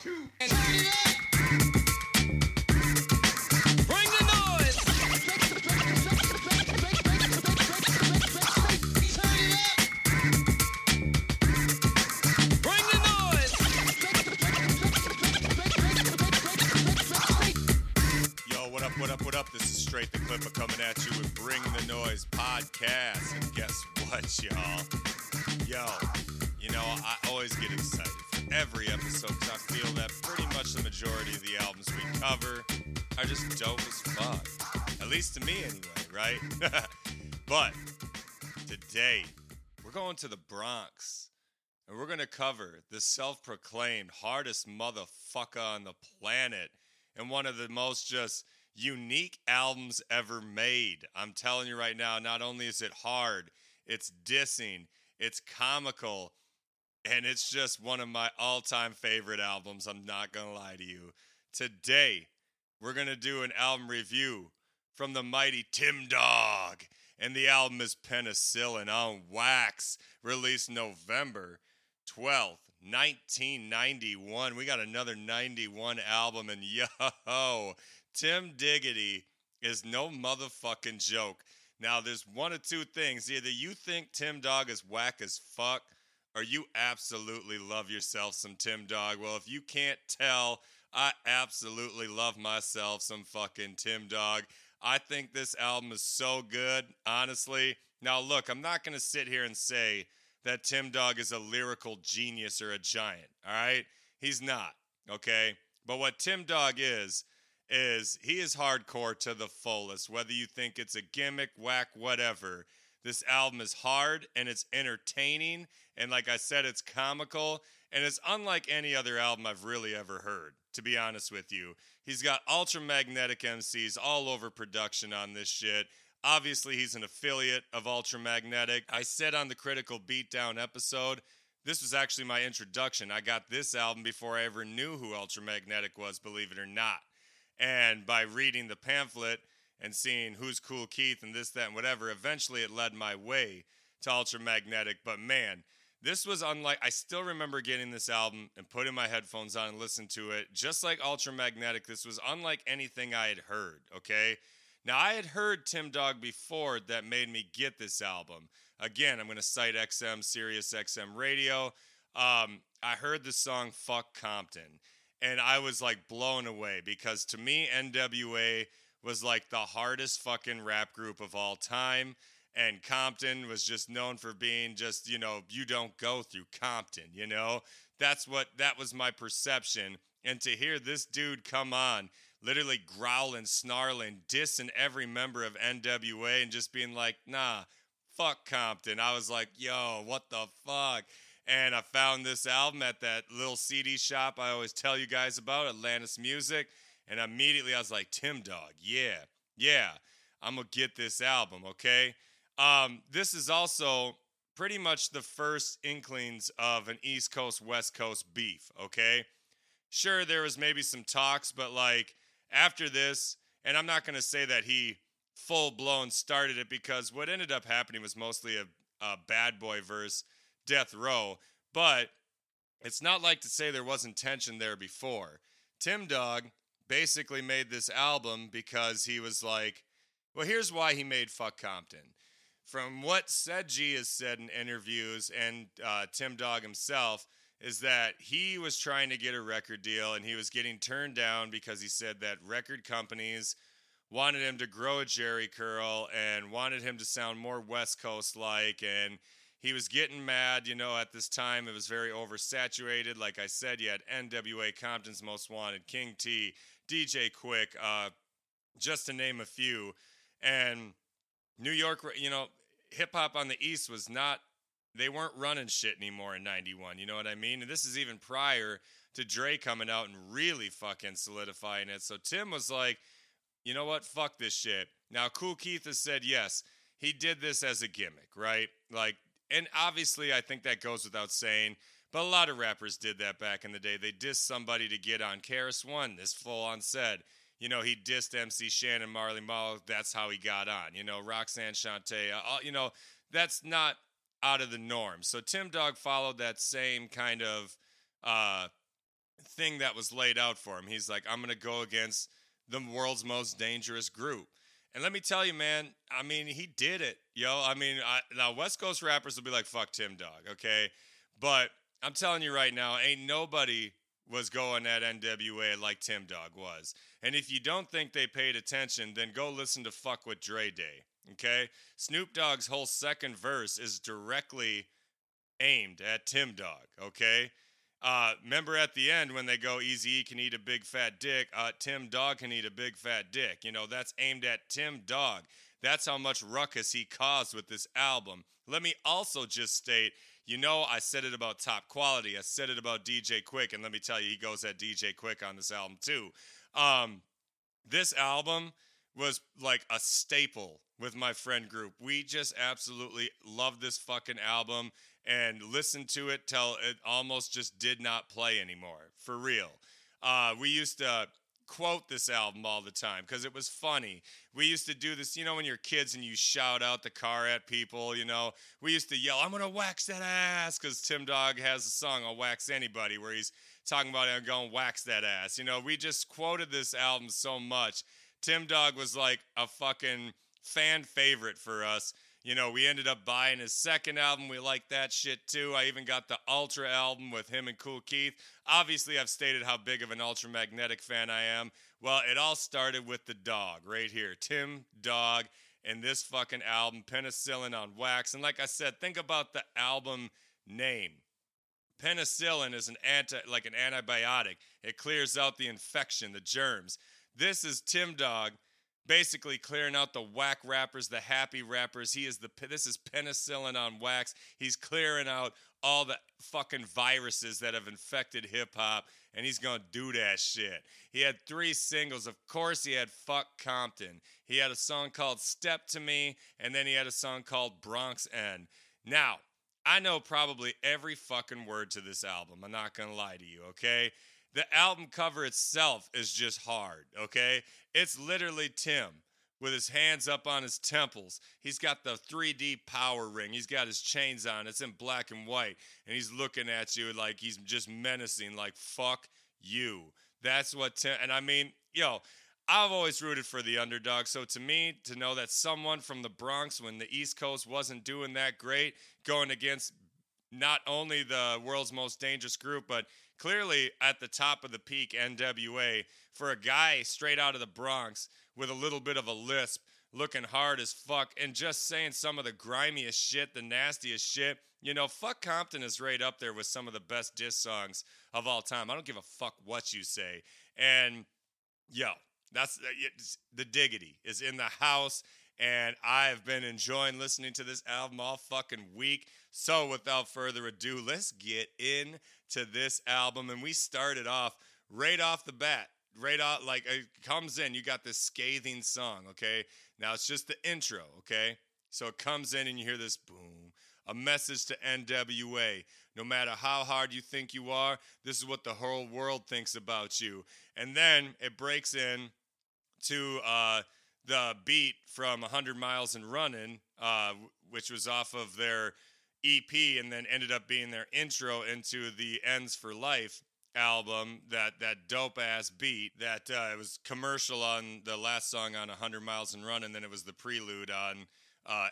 two, and three. Bring the noise. Bring the noise. Yo, what up, what up, what up? This is Straight The Clipper coming at you with Bring The Noise Podcast. And guess what, y'all? Yo, you know, I always get excited for every episode because I feel that pretty much the majority of the albums we cover are just dope as fuck. At least to me anyway, right? But today, we're going to the Bronx and we're going to cover the self-proclaimed hardest motherfucker on the planet and one of the most just unique albums ever made. I'm telling you right now, not only is it hard, it's dissing, it's comical, and it's just one of my all-time favorite albums. I'm not going to lie to you. Today, we're going to do an album review from the mighty Tim Dog. And the album is Penicillin on Wax, released November 12th, 1991. We got another 91 album, and yo, Tim Diggity is no motherfucking joke. Now, there's one of two things. Either you think Tim Dog is whack as fuck, or you absolutely love yourself some Tim Dog. Well, if you can't tell, I absolutely love myself some fucking Tim Dog. I think this album is so good, honestly. Now, look, I'm not going to sit here and say that Tim Dog is a lyrical genius or a giant, all right? He's not, okay? But what Tim Dog is he is hardcore to the fullest, whether you think it's a gimmick, whack, whatever. This album is hard, and it's entertaining, and like I said, it's comical, and it's unlike any other album I've really ever heard, to be honest with you. He's got Ultramagnetic MCs all over production on this shit. Obviously, he's an affiliate of Ultramagnetic. I said on the Critical Beatdown episode, this was actually my introduction. I got this album before I ever knew who Ultramagnetic was, believe it or not. And by reading the pamphlet and seeing who's Kool Keith and this, that, and whatever, eventually it led my way to Ultramagnetic. But man, this was unlike, I still remember getting this album and putting my headphones on and listening to it. Just like Ultramagnetic, this was unlike anything I had heard, okay? Now, I had heard Tim Dog before that made me get this album. Again, I'm going to cite XM, Sirius XM Radio. I heard the song Fuck Compton. And I was, like, blown away because, to me, NWA was, like, the hardest fucking rap group of all time. And Compton was just known for being just, you know, you don't go through Compton, you know? That was my perception. And to hear this dude come on, literally growling, snarling, dissing every member of NWA and just being like, nah, fuck Compton. I was like, yo, what the fuck? And I found this album at that little CD shop I always tell you guys about, Atlantis Music. And immediately I was like, Tim Dog, yeah, I'm going to get this album, okay? This is also pretty much the first inklings of an East Coast, West Coast beef, okay? Sure, there was maybe some talks, but like after this, and I'm not going to say that he full-blown started it because what ended up happening was mostly a bad boy verse, Death Row, but it's not like to say there wasn't tension there before. Tim Dog basically made this album because he was like, well, here's why he made Fuck Compton. From what Ced Gee has said in interviews and Tim Dog himself is that he was trying to get a record deal and he was getting turned down because he said that record companies wanted him to grow a jerry curl and wanted him to sound more West Coast-like, and he was getting mad, you know, at this time. It was very oversaturated. Like I said, you had NWA, Compton's Most Wanted, King T, DJ Quick, just to name a few. And New York, you know, hip-hop on the East was not, they weren't running shit anymore in 91, you know what I mean? And this is even prior to Dre coming out and really fucking solidifying it. So Tim was like, you know what, fuck this shit. Now, Kool Keith has said yes. He did this as a gimmick, right? Like, and obviously, I think that goes without saying, but a lot of rappers did that back in the day. They dissed somebody to get on. Karis One, this full-on said, you know, he dissed MC Shan and Marley Marl. That's how he got on. You know, Roxanne Shante, you know, that's not out of the norm. So Tim Dog followed that same kind of thing that was laid out for him. He's like, I'm going to go against the world's most dangerous group. And let me tell you, man, I mean, he did it, yo. I mean, now West Coast rappers will be like, fuck Tim Dog, okay? But I'm telling you right now, ain't nobody was going at NWA like Tim Dog was. And if you don't think they paid attention, then go listen to Fuck With Dre Day, okay? Snoop Dogg's whole second verse is directly aimed at Tim Dog, okay? Remember at the end when they go, Eazy-E can eat a big fat dick, Tim Dog can eat a big fat dick. You know, that's aimed at Tim Dog. That's how much ruckus he caused with this album. Let me also just state, you know, I said it about top quality. I said it about DJ Quick, and let me tell you, he goes at DJ Quick on this album too. This album was like a staple with my friend group. We just absolutely loved this fucking album and listened to it till it almost just did not play anymore, for real. We used to quote this album all the time because it was funny. We used to do this, you know, when you're kids and you shout out the car at people, you know. We used to yell, I'm going to wax that ass, because Tim Dog has a song, I'll Wax Anybody, where he's talking about I'm going to wax that ass. You know, we just quoted this album so much. Tim Dog was like a fucking fan favorite for us. You know, we ended up buying his second album. We liked that shit, too. I even got the Ultra album with him and Kool Keith. Obviously, I've stated how big of an Ultramagnetic fan I am. Well, it all started with the dog right here. Tim Dog and this fucking album, Penicillin on Wax. And like I said, think about the album name. Penicillin is an antibiotic. It clears out the infection, the germs. This is Tim Dog basically clearing out the whack rappers, the happy rappers. This is Penicillin on Wax. He's clearing out all the fucking viruses that have infected hip-hop, and he's gonna do that shit. He had 3 singles. Of course, he had Fuck Compton. He had a song called Step To Me, and then he had a song called Bronx N. Now, I know probably every fucking word to this album. I'm not gonna lie to you, okay? The album cover itself is just hard, okay? It's literally Tim with his hands up on his temples. He's got the 3D power ring. He's got his chains on. It's in black and white. And he's looking at you like he's just menacing, like, fuck you. That's what Tim... And I mean, yo, I've always rooted for the underdog. So to me, to know that someone from the Bronx when the East Coast wasn't doing that great, going against not only the world's most dangerous group, but... clearly at the top of the peak, NWA, for a guy straight out of the Bronx with a little bit of a lisp, looking hard as fuck, and just saying some of the grimiest shit, the nastiest shit. You know, Fuck Compton is right up there with some of the best diss songs of all time. I don't give a fuck what you say. And, yo, that's the diggity is in the house, and I've been enjoying listening to this album all fucking week. So without further ado, let's get into this album. And we started off right off the bat, right off, like it comes in, you got this scathing song, okay? Now it's just the intro, okay? So it comes in and you hear this boom, a message to NWA. No matter how hard you think you are, this is what the whole world thinks about you. And then it breaks in to the beat from 100 Miles and Runnin', which was off of their EP and then ended up being their intro into the Ends for Life album, that dope-ass beat that it was commercial on the last song on 100 Miles and Run, and then it was the prelude on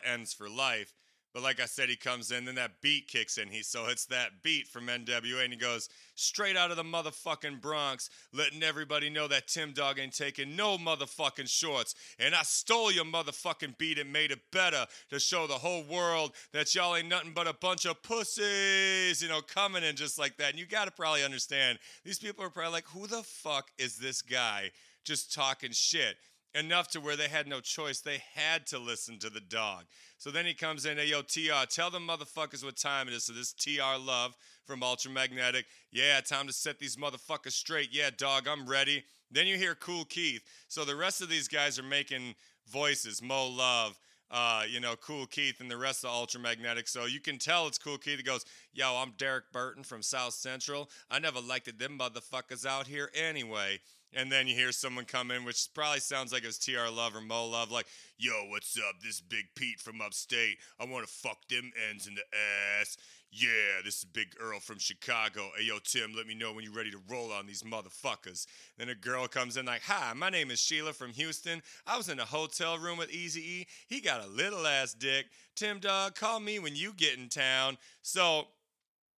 Ends for Life. But like I said, he comes in, then that beat kicks in. So it's that beat from NWA, and he goes, straight out of the motherfucking Bronx, letting everybody know that Tim Dog ain't taking no motherfucking shorts. And I stole your motherfucking beat and made it better to show the whole world that y'all ain't nothing but a bunch of pussies, you know, coming in just like that. And you got to probably understand, these people are probably like, who the fuck is this guy just talking shit? Enough to where they had no choice. They had to listen to the dog. So then he comes in, hey, yo, T.R., tell them motherfuckers what time it is. So this T.R. Love from Ultramagnetic. Yeah, time to set these motherfuckers straight. Yeah, dog, I'm ready. Then you hear Kool Keith. So the rest of these guys are making voices. Mo Love, Kool Keith and the rest of Ultramagnetic. So you can tell it's Kool Keith. He goes, yo, I'm Derek Burton from South Central. I never liked it. Them motherfuckers out here anyway. And then you hear someone come in, which probably sounds like it was T.R. Love or Mo Love, like, yo, what's up? This Big Pete from upstate. I want to fuck them ends in the ass. yeah, this is Big Earl from Chicago. Hey, yo, Tim, let me know when you're ready to roll on these motherfuckers. Then a girl comes in like, hi, my name is Sheila from Houston. I was in a hotel room with Eazy-E. He got a little ass dick. Tim Dog, call me when you get in town. So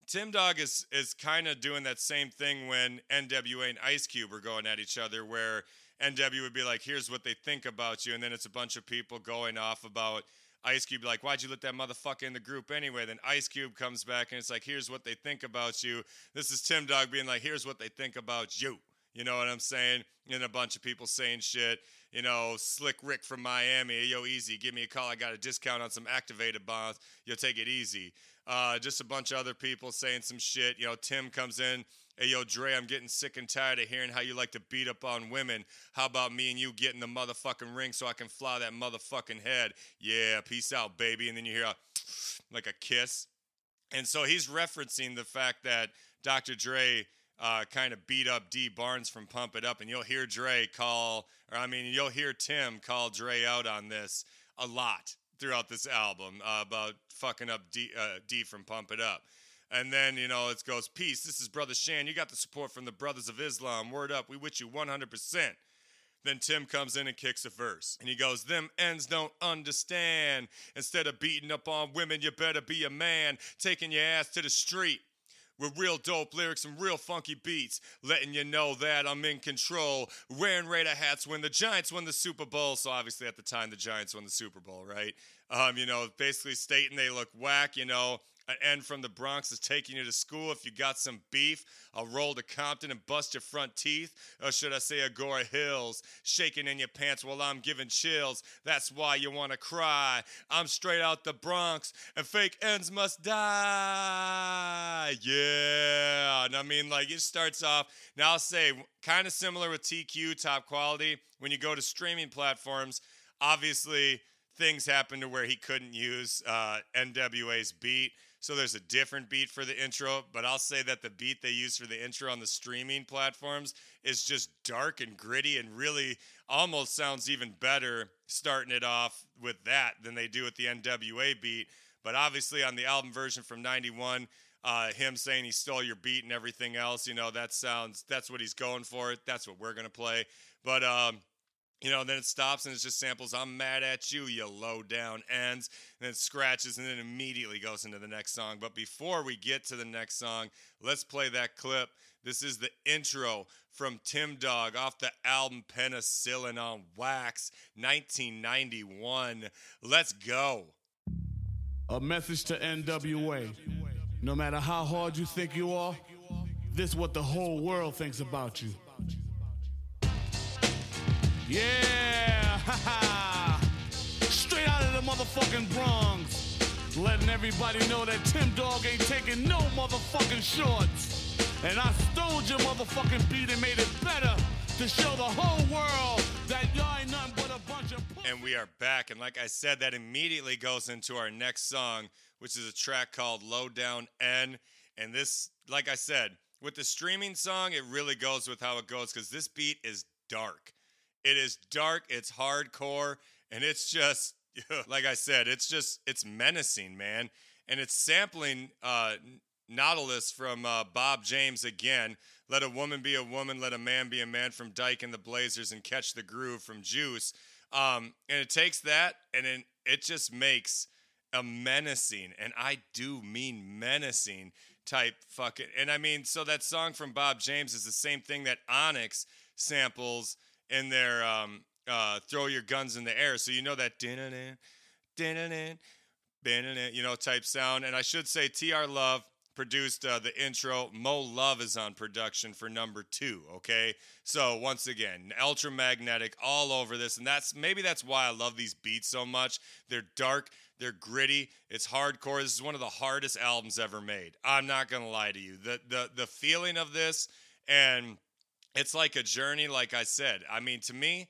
Tim Dog is kind of doing that same thing when NWA and Ice Cube are going at each other, where NW would be like, here's what they think about you. And then it's a bunch of people going off about Ice Cube, like, why'd you let that motherfucker in the group anyway? Then Ice Cube comes back and it's like, here's what they think about you. This is Tim Dog being like, here's what they think about you. You know what I'm saying? And a bunch of people saying shit. You know, Slick Rick from Miami. Yo, Easy, give me a call. I got a discount on some activated bonds. Yo, take it easy. Just a bunch of other people saying some shit. You know, Tim comes in. Hey, yo, Dre, I'm getting sick and tired of hearing how you like to beat up on women. How about me and you get in the motherfucking ring so I can fly that motherfucking head? Yeah, peace out, baby. And then you hear a kiss. And so he's referencing the fact that Dr. Dre kind of beat up Dee Barnes from Pump It Up. And you'll hear you'll hear Tim call Dre out on this a lot throughout this album about fucking up Dee from Pump It Up. And then, you know, it goes, peace, this is Brother Shan. You got the support from the Brothers of Islam. Word up. We with you 100%. Then Tim comes in and kicks a verse. And he goes, them ends don't understand. Instead of beating up on women, you better be a man. Taking your ass to the street. With real dope lyrics and real funky beats. Letting you know that I'm in control. Wearing Raider hats when the Giants won the Super Bowl. So obviously at the time the Giants won the Super Bowl, right? You know, basically stating they look whack, you know. An end from the Bronx is taking you to school. If you got some beef, I'll roll to Compton and bust your front teeth. Or should I say Agora Hills? Shaking in your pants while I'm giving chills. That's why you want to cry. I'm straight out the Bronx and fake ends must die. Yeah. And I mean, like, it starts off. Now I'll say, kind of similar with TQ, Top Quality. When you go to streaming platforms, obviously things happened to where he couldn't use NWA's beat. So there's a different beat for the intro, but I'll say that the beat they use for the intro on the streaming platforms is just dark and gritty and really almost sounds even better starting it off with that than they do with the NWA beat. But obviously on the album version from 91, him saying he stole your beat and everything else, you know, that's what he's going for. That's what we're going to play. But, you know, then it stops and it's just samples, I'm mad at you, you low down ends. And then it scratches and then immediately goes into the next song. But before we get to the next song, let's play that clip. This is the intro from Tim Dog off the album Penicillin on Wax, 1991. Let's go. A message to NWA. No matter how hard you think you are, this is what the whole world thinks about you. Yeah, straight out of the motherfucking Bronx, letting everybody know that Tim Dog ain't taking no motherfucking shorts. And I stole your motherfucking beat and made it better to show the whole world that y'all ain't nothing but a bunch of pussy. And we are back, and like I said, that immediately goes into our next song, which is a track called Low Down N. And this, like I said, with the streaming song, it really goes with how it goes, because this beat is dark. It is dark, it's hardcore, and it's just, like I said, it's menacing, man. And it's sampling Nautilus from Bob James again. Let a woman be a woman, let a man be a man from Dyke and the Blazers and Catch the Groove from Juice. And it takes that, and then it just makes a menacing, and I do mean menacing type fucking. And I mean, so that song from Bob James is the same thing that Onyx samples in their Throw Your Guns in the Air. So you know that din-a-din, din-a-din, din-a-din, you know, type sound. And I should say T.R. Love produced the intro. Mo Love is on production for number 2, okay? So once again, Ultramagnetic all over this. And that's why I love these beats so much. They're dark. They're gritty. It's hardcore. This is one of the hardest albums ever made. I'm not going to lie to you. The feeling of this and... it's like a journey, like I said. I mean, to me,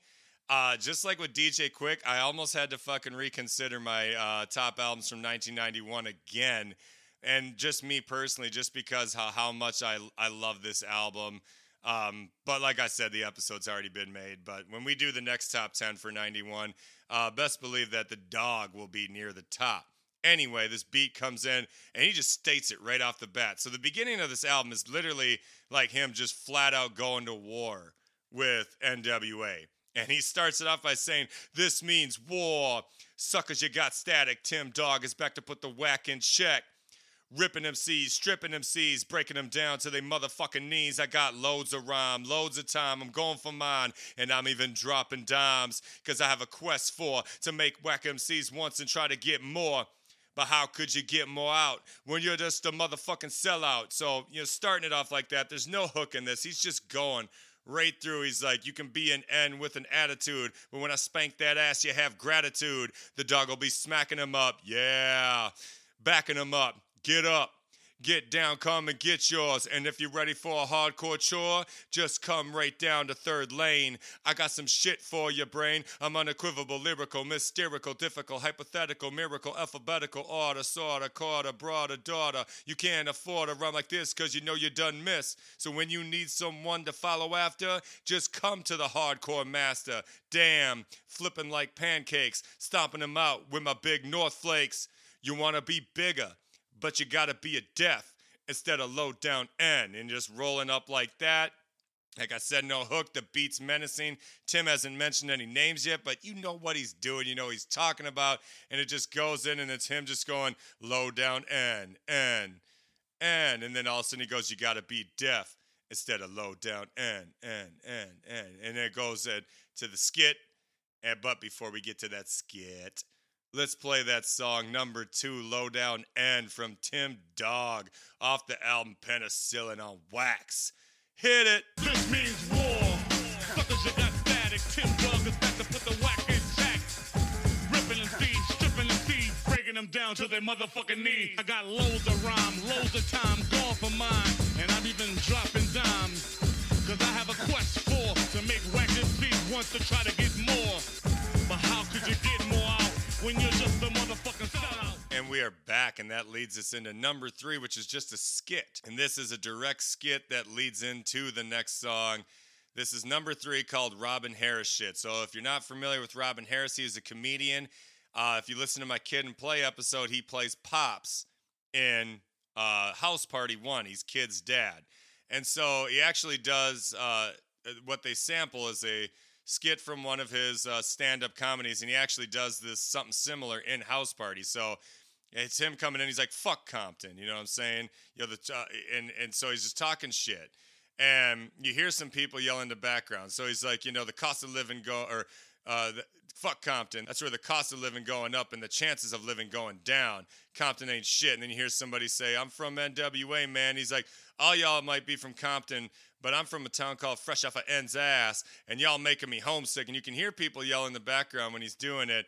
just like with DJ Quick, I almost had to fucking reconsider my top albums from 1991 again. And just me personally, just because how much I love this album. But like I said, the episode's already been made. But when we do the next top 10 for 91, best believe that the Dog will be near the top. Anyway, this beat comes in, and he just states it right off the bat. So the beginning of this album is literally like him just flat out going to war with NWA. And he starts it off by saying, "This means war. Suckers, you got static. Tim Dog is back to put the whack in check. Ripping MCs, stripping MCs, breaking them down to their motherfucking knees. I got loads of rhyme, loads of time. I'm going for mine, and I'm even dropping dimes. Because I have a quest for to make whack MCs once and try to get more. But how could you get more out when you're just a motherfucking sellout?" So, you know, starting it off like that, there's no hook in this. He's just going right through. He's like, "You can be an N with an attitude, but when I spank that ass, you have gratitude. The dog will be smacking him up. Yeah. Backing him up. Get up. Get down. Come and get yours. And if you're ready for a hardcore chore, just come right down to third lane. I got some shit for your brain. I'm unequivocal, lyrical, mysterical, difficult, hypothetical, miracle, alphabetical, order, sorta, quarter, broader, daughter. You can't afford to run like this because you know you done miss. So when you need someone to follow after, just come to the hardcore master. Damn. Flipping like pancakes. Stomping them out with my big North flakes. You want to be bigger, but you gotta be a death instead of low down N." And just rolling up like that. Like I said, no hook. The beat's menacing. Tim hasn't mentioned any names yet, but you know what he's doing. You know what he's talking about. And it just goes in, and it's him just going low down N, N, N. And then all of a sudden he goes, "You gotta be deaf instead of low down N, N, N, N." And then it goes to the skit. But before we get to that skit, let's play that song, number 2, Lowdown N, from Tim Dog, off the album Penicillin on Wax. Hit it! This means war. Suckers, you got static. Tim Dog is back to put the whack in check. Ripping and thieves, stripping and thieves, breaking them down to their motherfucking knees. I got loads of rhyme, loads of time, going for mine, and I'm even dropping dimes. Cause I have a quest for to make whack and thieves once to try to get more. But how could you get more out when you're just a motherfucking sellout? And we are back, and that leads us into number 3, which is just a skit. And this is a direct skit that leads into the next song. This is number 3, called Robin Harris Shit. So if you're not familiar with Robin Harris, he is a comedian. If you listen to my Kid and Play episode, he plays Pops in House Party 1. He's Kid's dad. And so he actually does what they sample is a skit from one of his stand-up comedies, and he actually does this something similar in House Party. So it's him coming in. He's like, "Fuck Compton," you know what I'm saying? You know, and so he's just talking shit, and you hear some people yell in the background. So he's like, you know, the cost of living fuck Compton. That's where the cost of living going up and the chances of living going down. Compton ain't shit. And then you hear somebody say, "I'm from NWA, man." He's like, "All y'all might be from Compton, but I'm from a town called Fresh Off of N's Ass, and y'all making me homesick." And you can hear people yell in the background when he's doing it.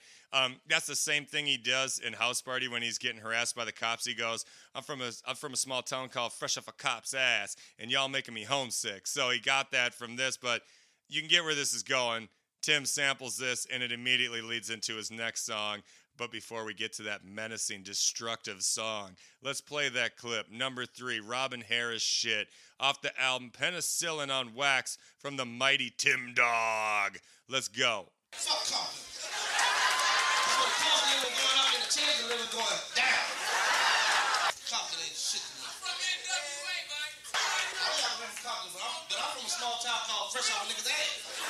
That's the same thing he does in House Party when he's getting harassed by the cops. He goes, I'm from a small town called Fresh Off a Cop's Ass, and y'all making me homesick." So he got that from this, but you can get where this is going. Tim samples this, and it immediately leads into his next song. But before we get to that menacing, destructive song, let's play that clip. Number 3, Robin Harris Shit, off the album Penicillin on Wax, from the mighty Tim Dog. Let's go. Fuck Compton. That's what Compton was going up in the change and they were going down. Compton ain't shit to me. I'm from NWA, man. I don't have to remember Compton, but I'm from a small town called Fresh Off a Nigga's Ass.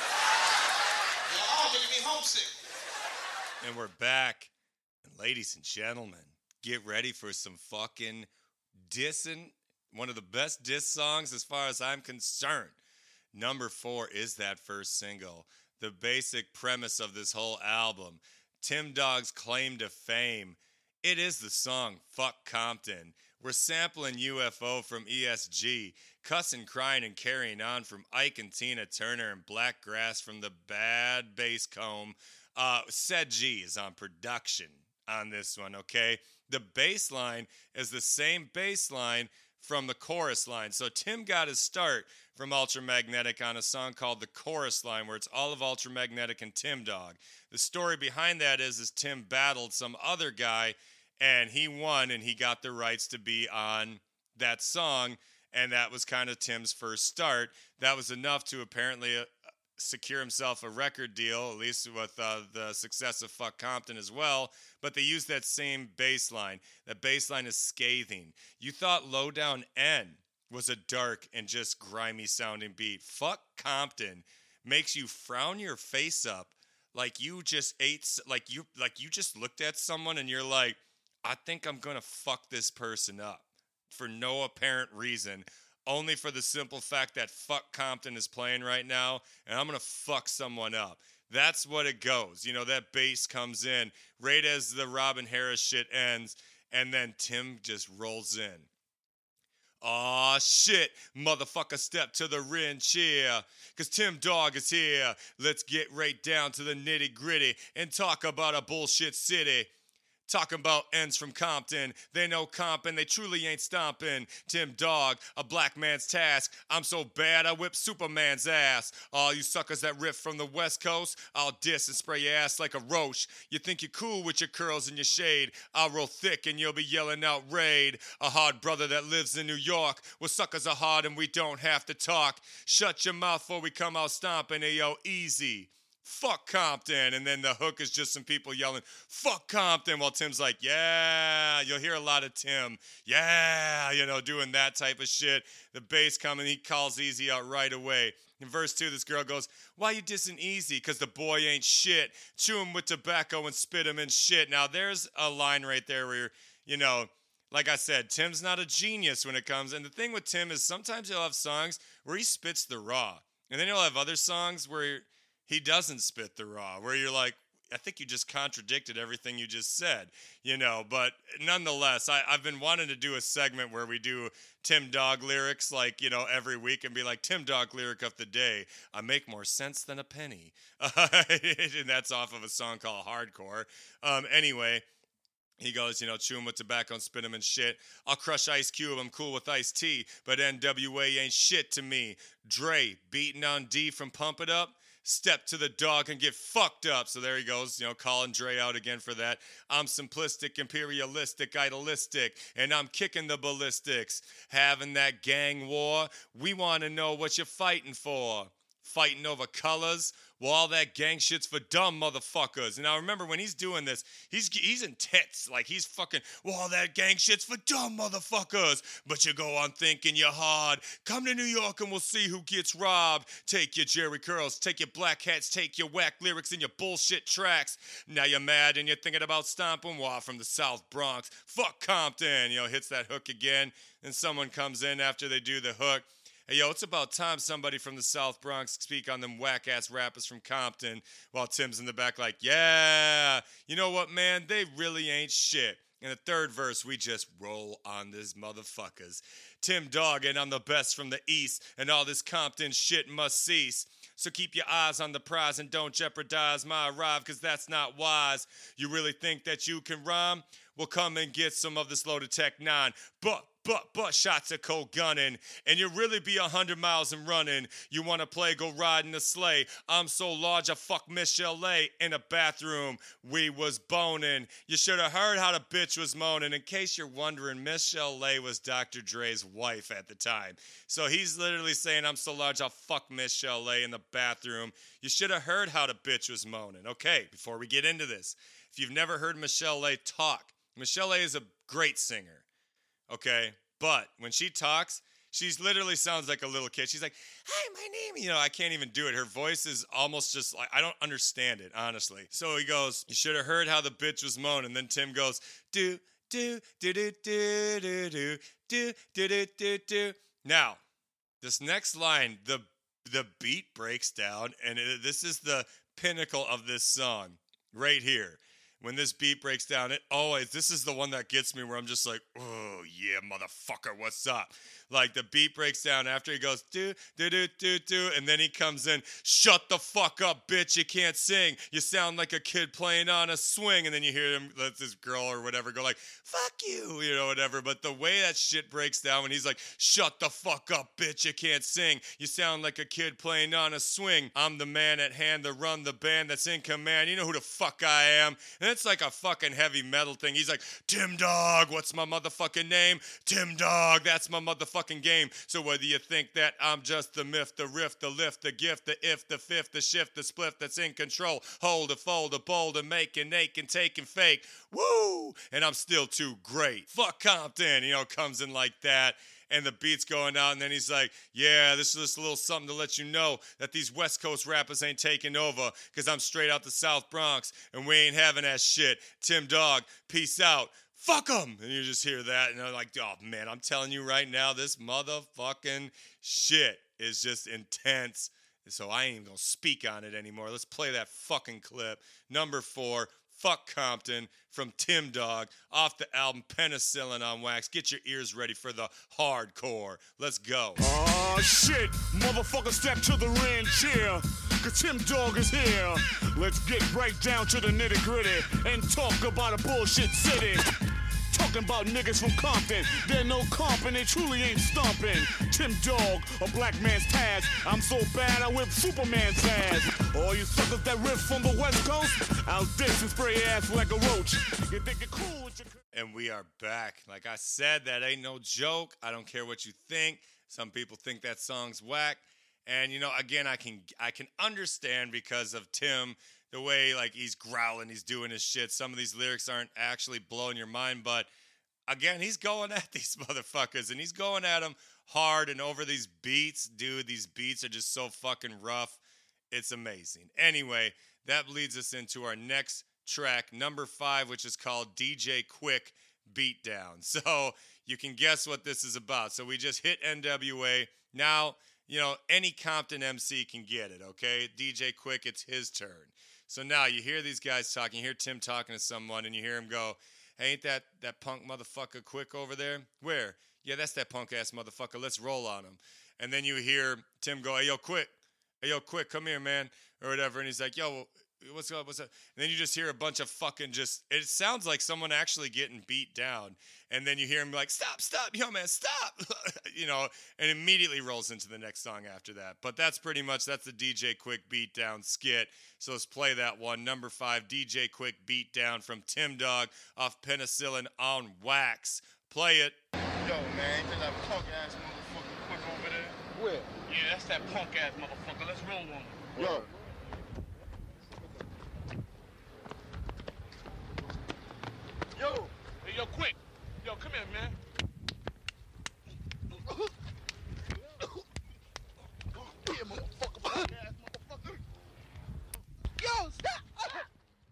Y'all all making me homesick. And we're back. Ladies and gentlemen, get ready for some fucking dissing. One of the best diss songs as far as I'm concerned. Number 4 is that first single. The basic premise of this whole album, Tim Dog's claim to fame, it is the song Fuck Compton. We're sampling UFO from ESG, Cussing, Crying, and Carrying On from Ike and Tina Turner, and Black Grass from the Bad Bass Comb. Ced Gee is on production on this one, okay? The bass line is the same bass line from the chorus line. So Tim got his start from Ultramagnetic on a song called The Chorus Line, where it's all of Ultramagnetic and Tim Dog. The story behind that is Tim battled some other guy, and he won, and he got the rights to be on that song, and that was kind of Tim's first start. That was enough to apparently secure himself a record deal, at least with the success of Fuck Compton as well, but they use that same bass line. That bass line is scathing. You thought Low Down N was a dark and just grimy sounding beat. Fuck Compton makes you frown your face up like you just ate, like you just looked at someone and you're like, I think I'm going to fuck this person up for no apparent reason. Only for the simple fact that Fuck Compton is playing right now, and I'm going to fuck someone up. That's what it goes. You know, that bass comes in right as the Robin Harris shit ends, and then Tim just rolls in. Aw, shit, motherfucker, step to the ring chair, because Tim Dog is here. Let's get right down to the nitty-gritty and talk about a bullshit city. Talking about ends from Compton. They know comping, they truly ain't stomping. Tim Dog, a black man's task. I'm so bad, I whip Superman's ass. All you suckers that rip from the West Coast, I'll diss and spray your ass like a roach. You think you're cool with your curls and your shade. I'll roll thick and you'll be yelling out raid. A hard brother that lives in New York. Well, suckers are hard and we don't have to talk. Shut your mouth before we come out stomping. Ayo, easy. Fuck Compton, and then the hook is just some people yelling, fuck Compton, while Tim's like, yeah, you'll hear a lot of Tim, yeah, you know, doing that type of shit. The bass coming, he calls Easy out right away. In verse 2, this girl goes, why you dissing Easy? Because the boy ain't shit. Chew him with tobacco and spit him in shit. Now, there's a line right there where, you know, like I said, Tim's not a genius when it comes, and the thing with Tim is sometimes he'll have songs where he spits the raw, and then he'll have other songs where he doesn't spit the raw, where you're like, I think you just contradicted everything you just said, you know. But nonetheless, I've been wanting to do a segment where we do Tim Dog lyrics, like, you know, every week, and be like, Tim Dog lyric of the day, I make more sense than a penny. And that's off of a song called Hardcore. Anyway, he goes, you know, chew him with tobacco and spit him and shit. I'll crush Ice Cube, I'm cool with Ice-T, but NWA ain't shit to me. Dre beating on D from Pump It Up. Step to the dog and get fucked up. So there he goes, you know, calling Dre out again for that. I'm simplistic, imperialistic, idealistic, and I'm kicking the ballistics. Having that gang war, we want to know what you're fighting for. Fighting over colors? Well, all that gang shit's for dumb motherfuckers. And I remember when he's doing this, he's intense. Like, he's fucking, well, all that gang shit's for dumb motherfuckers. But you go on thinking you're hard. Come to New York and we'll see who gets robbed. Take your Jerry curls, take your black hats, take your whack lyrics and your bullshit tracks. Now you're mad and you're thinking about stomping. Well, from the South Bronx, fuck Compton. You know, hits that hook again. And someone comes in after they do the hook. Hey, yo, it's about time somebody from the South Bronx speak on them whack-ass rappers from Compton, while Tim's in the back like, yeah, you know what, man? They really ain't shit. In the third verse, we just roll on these motherfuckers. Tim Dog, and I'm the best from the East, and all this Compton shit must cease. So keep your eyes on the prize and don't jeopardize my arrive, because that's not wise. You really think that you can rhyme? Well, come and get some of this loaded Tech 9. But shots are cold gunning, and you'll really be 100 miles and running. You want to play, go ride in the sleigh. I'm so large, I fuck Michelle A. in a bathroom. We was boning. You should have heard how the bitch was moaning. In case you're wondering, Michelle A. was Dr. Dre's wife at the time. So he's literally saying, I'm so large, I'll fuck Michelle A. in the bathroom. You should have heard how the bitch was moaning. Okay, before we get into this, if you've never heard Michelle A. talk, Michelle A. is a great singer. Okay, but when she talks, she literally sounds like a little kid. She's like, hi, my name, you know, I can't even do it. Her voice is almost just like, I don't understand it, honestly. So he goes, you should have heard how the bitch was moaning. Then Tim goes, do, do, do, do, do, do, do, do, do, do, do. Now, this next line, the beat breaks down, and this is the pinnacle of this song right here. When this beat breaks down, it always, this is the one that gets me where I'm just like, oh, yeah, motherfucker, what's up? Like, the beat breaks down after he goes, do, do, do, do, do, and then he comes in, shut the fuck up, bitch, you can't sing. You sound like a kid playing on a swing. And then you hear him, let this girl or whatever go like, fuck you, you know, whatever. But the way that shit breaks down when he's like, shut the fuck up, bitch, you can't sing. You sound like a kid playing on a swing. I'm the man at hand to run the band that's in command. You know who the fuck I am. And it's like a fucking heavy metal thing. He's like, Tim Dog, what's my motherfucking name? Tim Dog, that's my motherfucking motherfucking game. So whether you think that I'm just the myth, the riff, the lift, the gift, the if, the fifth, the shift, the spliff that's in control, hold, the fold, the bold, the make, and ache, and take, and fake, woo, and I'm still too great. Fuck Compton, you know, comes in like that. And the beat's going out, and then he's like, yeah, this is just a little something to let you know that these West Coast rappers ain't taking over, because I'm straight out the South Bronx, and we ain't having that shit. Tim Dog, peace out. Fuck them! And you just hear that, and they're like, oh, man, I'm telling you right now, this motherfucking shit is just intense. So I ain't even going to speak on it anymore. Let's play that fucking clip. Number 4, Fuck Compton from Tim Dog off the album Penicillin on Wax. Get your ears ready for the hardcore. Let's go. Oh shit, motherfucker, step to the ring, cheer, cause Tim Dog is here. Let's get right down to the nitty gritty and talk about a bullshit city. Talking about niggas from Compton, they're no Compton, they truly ain't stomping. Tim Dog, a black man's task. I'm so bad I whip Superman's ass. All you suckers that riff from the West Coast, I'll diss and spray your ass like a roach. You think you're cool with your... And we are back. Like I said, that ain't no joke. I don't care what you think. Some people think that song's whack. And, you know, again, I can understand because of Tim, the way, like, he's growling, he's doing his shit. Some of these lyrics aren't actually blowing your mind, but, again, he's going at these motherfuckers, and he's going at them hard and over these beats. Dude, these beats are just so fucking rough. It's amazing. Anyway, that leads us into our next track, number 5, which is called DJ Quick Beatdown. So you can guess what this is about. So we just hit NWA. Now, you know, any Compton MC can get it, okay? DJ Quick, it's his turn. So now you hear these guys talking, you hear Tim talking to someone, and you hear him go, hey, ain't that punk motherfucker Quick over there? Where? Yeah, that's that punk-ass motherfucker. Let's roll on him. And then you hear Tim go, hey, yo, Quick. Hey, yo, Quick, come here, man, or whatever. And he's like, yo, what's up? What's up? And then you just hear a bunch of fucking it sounds like someone actually getting beat down. And then you hear him like, stop, yo, man, stop, you know, and immediately rolls into the next song after that. But that's the DJ Quick Beatdown skit. So let's play that one. Number 5, DJ Quick Beatdown from Tim Dog off Penicillin on Wax. Play it. Yo, man, you that punk-ass motherfucker Quick over there? Where? Yeah, that's that punk-ass motherfucker. Let's roll on him. Yo. Yo, Quick. Yo, come here, man. Here, motherfucker. Yo, stop.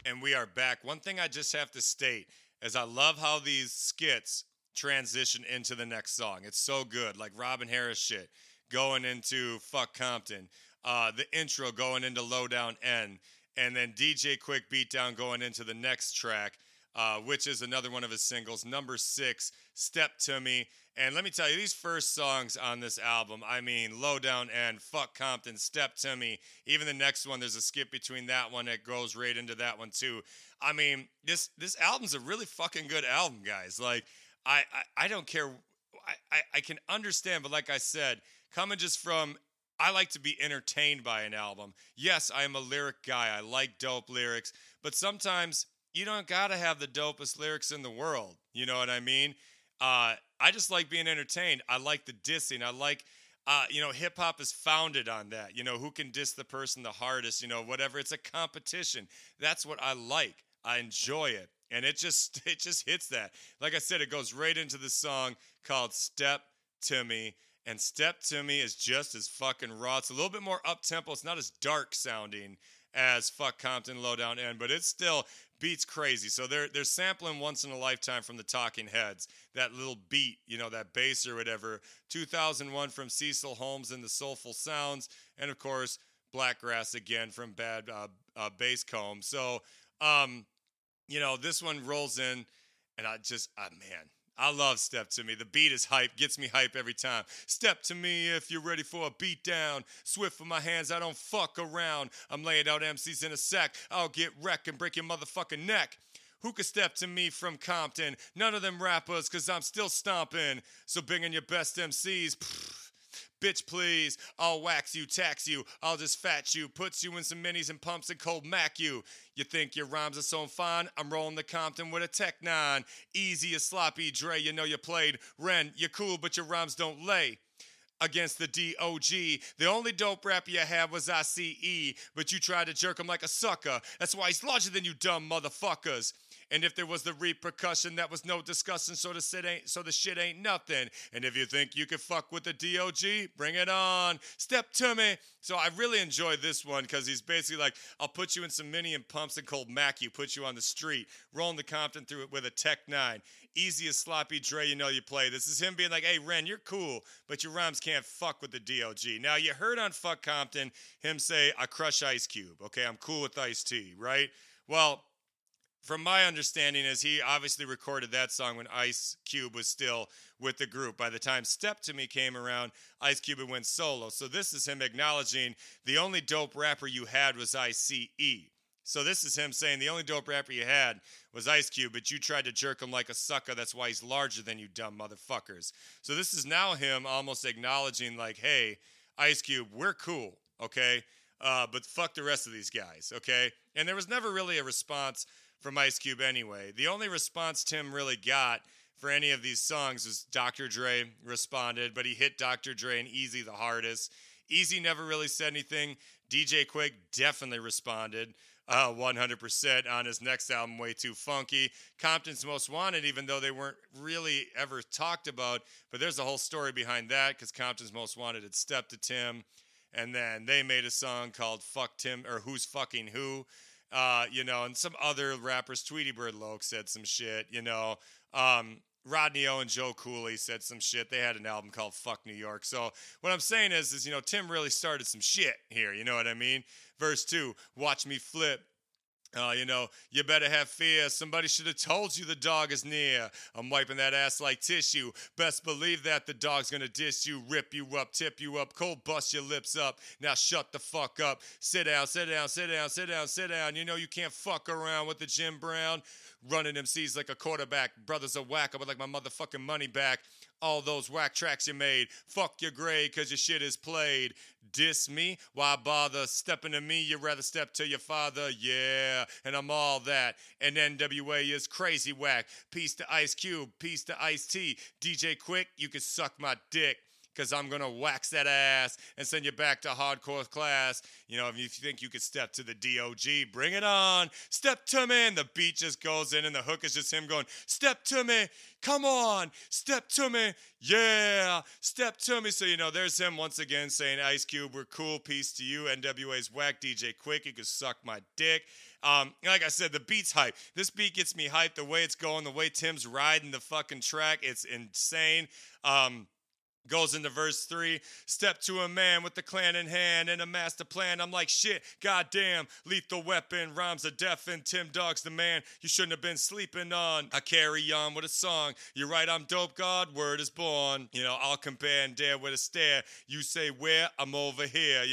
And we are back. One thing I just have to state is I love how these skits transition into the next song. It's so good. Like Robin Harris shit going into Fuck Compton. The intro going into Lowdown N. And then DJ Quick Beatdown going into the next track. Which is another one of his singles, number 6, Step To Me. And let me tell you, these first songs on this album, I mean, Lowdown N, Fuck Compton, Step To Me. Even the next one, there's a skip between that one that goes right into that one, too. I mean, this album's a really fucking good album, guys. Like, I don't care. I can understand, but like I said, coming just from... I like to be entertained by an album. Yes, I am a lyric guy. I like dope lyrics. But sometimes... you don't gotta have the dopest lyrics in the world. You know what I mean? I just like being entertained. I like the dissing. I like, you know, hip hop is founded on that. You know, who can diss the person the hardest? You know, whatever. It's a competition. That's what I like. I enjoy it, and it just hits that. Like I said, it goes right into the song called "Step to Me." And "Step to Me" is just as fucking raw. It's a little bit more up tempo. It's not as dark sounding as Fuck Compton, Lowdown N, but it's still beats crazy. So they're sampling Once in a Lifetime from the Talking Heads, that little beat, you know, that bass or whatever. 2001 from Cecil Holmes and the Soulful Sounds, and of course Blackgrass again from Bad Basscomb. So you know, this one rolls in, and I love Step To Me. The beat is hype, gets me hype every time. Step to me if you're ready for a beat down. Swift with my hands, I don't fuck around. I'm laying out MCs in a sec. I'll get wrecked and break your motherfucking neck. Who could step to me from Compton? None of them rappers, cause I'm still stomping. So bring in your best MCs. Pfft. Bitch, please, I'll wax you, tax you, I'll just fat you, puts you in some minis and pumps and cold mac you. You think your rhymes are so fine? I'm rolling the Compton with a Tech 9. Easy as sloppy, Dre, you know you played. Ren, you're cool, but your rhymes don't lay. Against the D.O.G. The only dope rap you had was I.C.E. But you tried to jerk him like a sucker. That's why he's larger than you dumb motherfuckers. And if there was the repercussion, that was no discussion, so the shit ain't nothing. And if you think you can fuck with the D.O.G., bring it on. Step to me. So I really enjoy this one because he's basically like, I'll put you in some mini and pumps and cold mac you, put you on the street, rolling the Compton through it with a Tech 9. Easy as sloppy, Dre, you know you play. This is him being like, hey, Ren, you're cool, but your rhymes can't fuck with the D.O.G. Now, you heard on Fuck Compton him say, I crush Ice Cube. Okay, I'm cool with Ice-T, right? Well, from my understanding is he obviously recorded that song when Ice Cube was still with the group. By the time Step To Me came around, Ice Cube went solo. So this is him acknowledging the only dope rapper you had was Ice-E. So this is him saying the only dope rapper you had was Ice Cube, but you tried to jerk him like a sucker. That's why he's larger than you dumb motherfuckers. So this is now him almost acknowledging like, hey, Ice Cube, we're cool, okay? But fuck the rest of these guys, okay? And there was never really a response from Ice Cube anyway. The only response Tim really got for any of these songs was Dr. Dre responded, but he hit Dr. Dre and Eazy the hardest. Eazy never really said anything. DJ Quick definitely responded 100% on his next album, Way Too Funky. Compton's Most Wanted, even though they weren't really ever talked about, but there's a whole story behind that because Compton's Most Wanted had stepped to Tim, and then they made a song called Fuck Tim, or Who's Fucking Who? And some other rappers, Tweety Bird Loke said some shit, Rodney O and Joe Cooley said some shit. They had an album called Fuck New York. So what I'm saying is Tim really started some shit here. You know what I mean? Verse 2, watch me flip. You better have fear. Somebody should have told you the dog is near. I'm wiping that ass like tissue. Best believe that the dog's gonna diss you, rip you up, tip you up, cold bust your lips up. Now shut the fuck up. Sit down, sit down, sit down, sit down, sit down. You know you can't fuck around with the Jim Brown. Running MCs like a quarterback. Brothers are whack. I would like my motherfucking money back. All those whack tracks you made. Fuck your grade, cause your shit is played. Diss me? Why bother stepping to me? You'd rather step to your father. Yeah, and I'm all that. And NWA is crazy whack. Peace to Ice Cube. Peace to Ice-T. DJ Quick, you can suck my dick. Cause I'm gonna wax that ass and send you back to hardcore class. If you think you could step to the D.O.G., bring it on. Step to me, and the beat just goes in, and the hook is just him going, step to me, come on, step to me, yeah, step to me. So there's him once again saying, Ice Cube, we're cool, peace to you. NWA's whack, DJ Quick, you can suck my dick. Like I said, the beat's hype. This beat gets me hyped. The way it's going, the way Tim's riding the fucking track, it's insane. Goes into verse 3, step to a man with the clan in hand and a master plan. I'm like, shit, goddamn, lethal weapon, rhymes are deafened. Tim Dog's the man you shouldn't have been sleeping on. I carry on with a song. You're right, I'm dope, God, word is born. I'll compare and dare with a stare. You say where, I'm over here,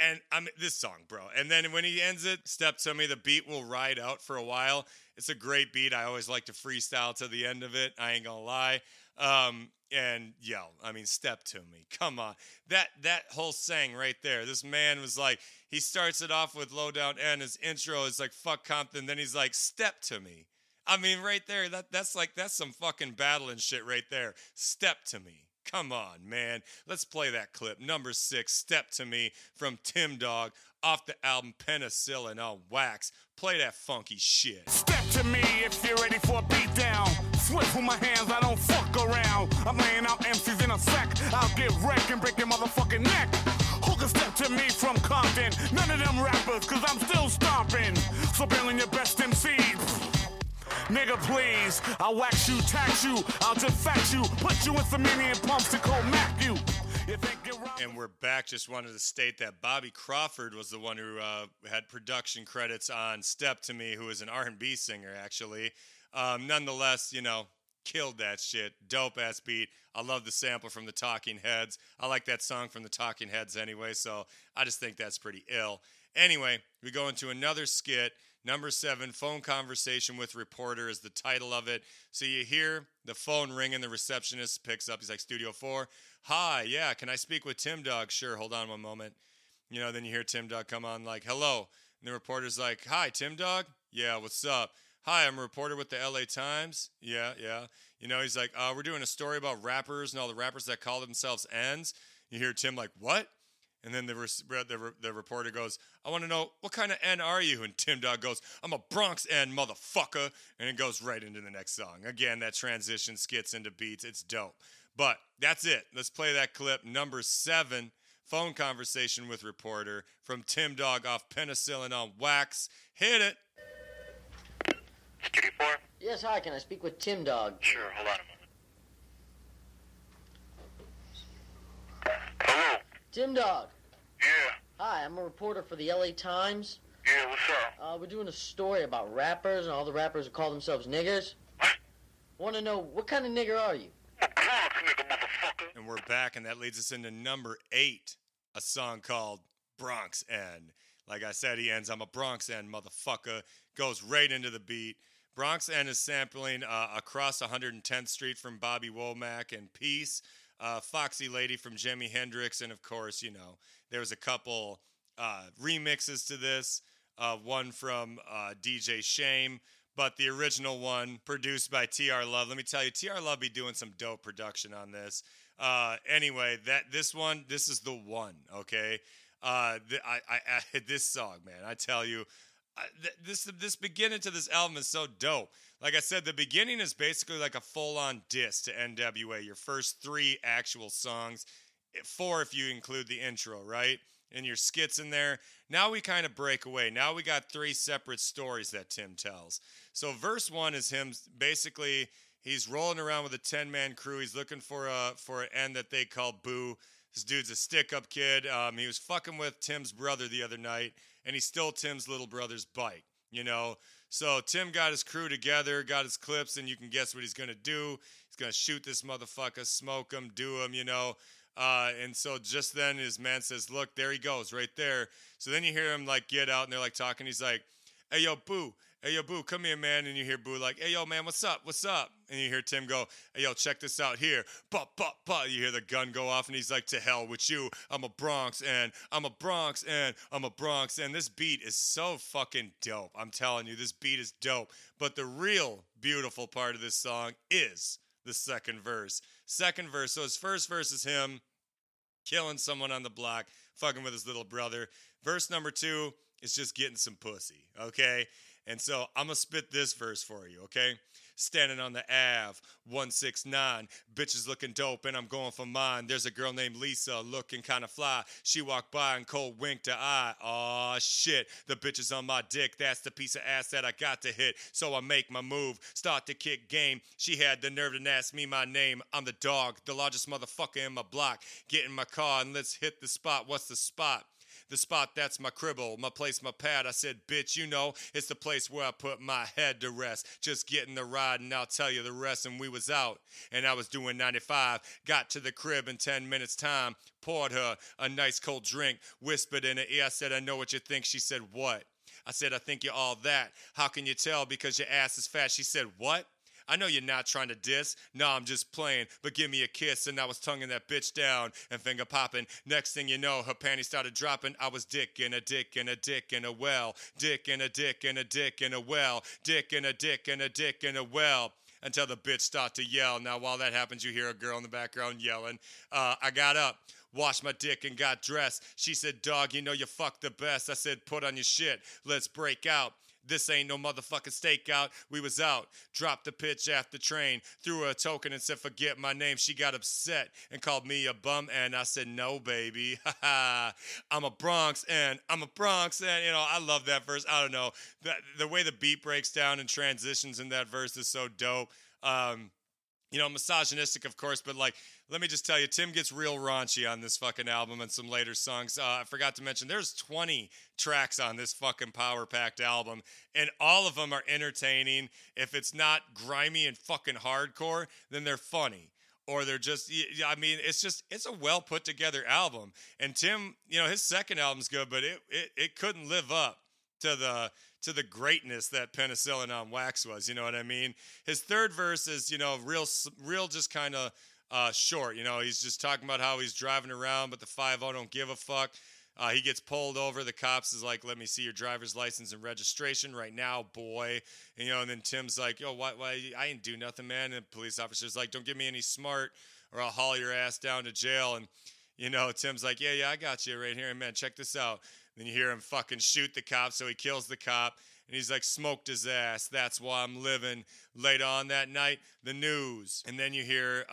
And I'm this song, bro. And then when he ends it, Step To Me, the beat will ride out for a while. It's a great beat. I always like to freestyle to the end of it. I ain't gonna lie. And yell, Step To Me, come on. That whole sang right there, this man was like, he starts it off with Low Down N, his intro is like, fuck Compton, then he's like, step to me. Right there, that's some fucking battling shit right there. Step to me. Come on, man. Let's play that clip. Number 6, Step To Me from Tim Dog off the album Penicillin on Wax. Play that funky shit. Step to me if you're ready for a beatdown. Swift with my hands, I don't fuck around. I'm laying out MCs in a sec. I'll get wrecked and break your motherfucking neck. Who can step to me from Compton? None of them rappers, cause I'm still stomping. So bailing your best MC. Nigga, please, I'll wax you, tax you, I'll just fax you, put you in some mini and pumps to cold mac you. And we're back. Just wanted to state that Bobby Crawford was the one who had production credits on Step To Me, who is an R&B singer, actually. Nonetheless, killed that shit. Dope-ass beat. I love the sample from the Talking Heads. I like that song from the Talking Heads anyway, so I just think that's pretty ill. Anyway, we go into another skit. Number 7, Phone Conversation with Reporter is the title of it. So you hear the phone ringing. The receptionist picks up. He's like, Studio 4. hi, yeah, can I speak with Tim Dog? Sure, hold on one moment. You know, then you hear Tim Dog come on like, hello. And the reporter's like, hi, Tim Dog? Yeah, what's up? Hi, I'm a reporter with the LA Times. Yeah, yeah. You know, he's like, we're doing a story about rappers and all the rappers that call themselves N's. You hear Tim like, what? And then the reporter goes, I want to know, what kind of N are you? And Tim Dog goes, I'm a Bronx N, motherfucker. And it goes right into the next song. Again, that transition skits into beats. It's dope. But that's it. Let's play that clip. Number 7, phone conversation with reporter from Tim Dog off Penicillin on Wax. Hit it. Studio 4? Yes, hi. Can I speak with Tim Dog? Sure. Hold on a moment. Hello. Tim Dog. Yeah. Hi, I'm a reporter for the LA Times. Yeah, what's up? We're doing a story about rappers and all the rappers who call themselves niggers. What? Want to know, what kind of nigger are you? I'm a Bronx nigger, motherfucker. And we're back, and that leads us into number 8, a song called Bronx N. Like I said, he ends, I'm a Bronx N, motherfucker. Goes right into the beat. Bronx N is sampling Across 110th Street from Bobby Womack and Peace. Foxy Lady from Jimi Hendrix, and of course, you know, there was a couple remixes to this, one from DJ Shame, but the original one produced by T.R. Love. Let me tell you, T.R. Love be doing some dope production on this. Anyway, this is the one, okay? This song, man, I tell you, this beginning to this album is so dope. Like I said, the beginning is basically like a full-on diss to NWA, your first 3 actual songs, 4 if you include the intro, right? And your skits in there. Now we kind of break away. Now we got 3 separate stories that Tim tells. So verse 1 is him basically, he's rolling around with a 10-man crew. He's looking for an end that they call Boo. This dude's a stick-up kid. He was fucking with Tim's brother the other night, and he stole Tim's little brother's bike, you know. So Tim got his crew together, got his clips, and you can guess what he's going to do. He's going to shoot this motherfucker, smoke him, do him, you know. And so just then his man says, look, there he goes right there. So then you hear him, like, get out, and they're, like, talking. He's like, hey, yo, Boo, come here, man. And you hear Boo like, hey, yo, man, what's up? What's up? And you hear Tim go, hey, yo, check this out here. Pop, pop, pop. You hear the gun go off, and he's like, to hell with you. I'm a Bronx, and I'm a Bronx, and I'm a Bronx. And this beat is so fucking dope. I'm telling you, this beat is dope. But the real beautiful part of this song is the second verse. So his first verse is him killing someone on the block, fucking with his little brother. Verse number 2 is just getting some pussy, okay? And so I'm going to spit this verse for you, okay? Standing on the Ave, 169. Bitches looking dope and I'm going for mine. There's a girl named Lisa looking kind of fly. She walked by and cold winked her eye. Aw, shit. The bitch is on my dick. That's the piece of ass that I got to hit. So I make my move. Start to kick game. She had the nerve to ask me my name. I'm the dog, the largest motherfucker in my block. Get in my car and let's hit the spot. What's the spot? The spot, that's my cribble, my place, my pad. I said, bitch, you know, it's the place where I put my head to rest. Just getting the ride and I'll tell you the rest. And we was out and I was doing 95. Got to the crib in 10 minutes time. Poured her a nice cold drink. Whispered in her ear, I said, I know what you think. She said, what? I said, I think you're all that. How can you tell? Because your ass is fat. She said, what? I know you're not trying to diss. Nah, I'm just playing. But give me a kiss. And I was tonguing that bitch down and finger popping. Next thing you know, her panties started dropping. I was dick in a dick in a well. Until the bitch start to yell. Now, while that happens, you hear a girl in the background yelling. I got up, washed my dick, and got dressed. She said, dog, you know you fuck the best. I said, put on your shit. Let's break out. This ain't no motherfucking stakeout. We was out. Dropped the pitch after train. Threw her a token and said, forget my name. She got upset and called me a bum. And I said, no, baby. I'm a Bronx and I'm a Bronx. And, you know, I love that verse. I don't know. The way the beat breaks down and transitions in that verse is so dope. You know, misogynistic, of course, but, like, let me just tell you, Tim gets real raunchy on this fucking album and some later songs. I forgot to mention, there's 20 tracks on this fucking power-packed album, and all of them are entertaining. If it's not grimy and fucking hardcore, then they're funny. Or they're just, I mean, it's a well put-together album. And Tim, you know, his second album's good, but it couldn't live up to the greatness that Penicillin on Wax was, you know what I mean? His third verse is, you know, real just kind of short. You know, he's just talking about how he's driving around, but the 5-0 don't give a fuck. He gets pulled over. The cops is like, let me see your driver's license and registration right now, boy. And, you know, and then Tim's like, yo, why? I ain't do nothing, man. And the police officer's like, don't give me any smart or I'll haul your ass down to jail. And, you know, Tim's like, yeah, I got you right here. And, man, check this out. And then you hear him fucking shoot the cop, so he kills the cop. And he's like, smoked his ass. That's why I'm living. Later on that night, the news. And then you hear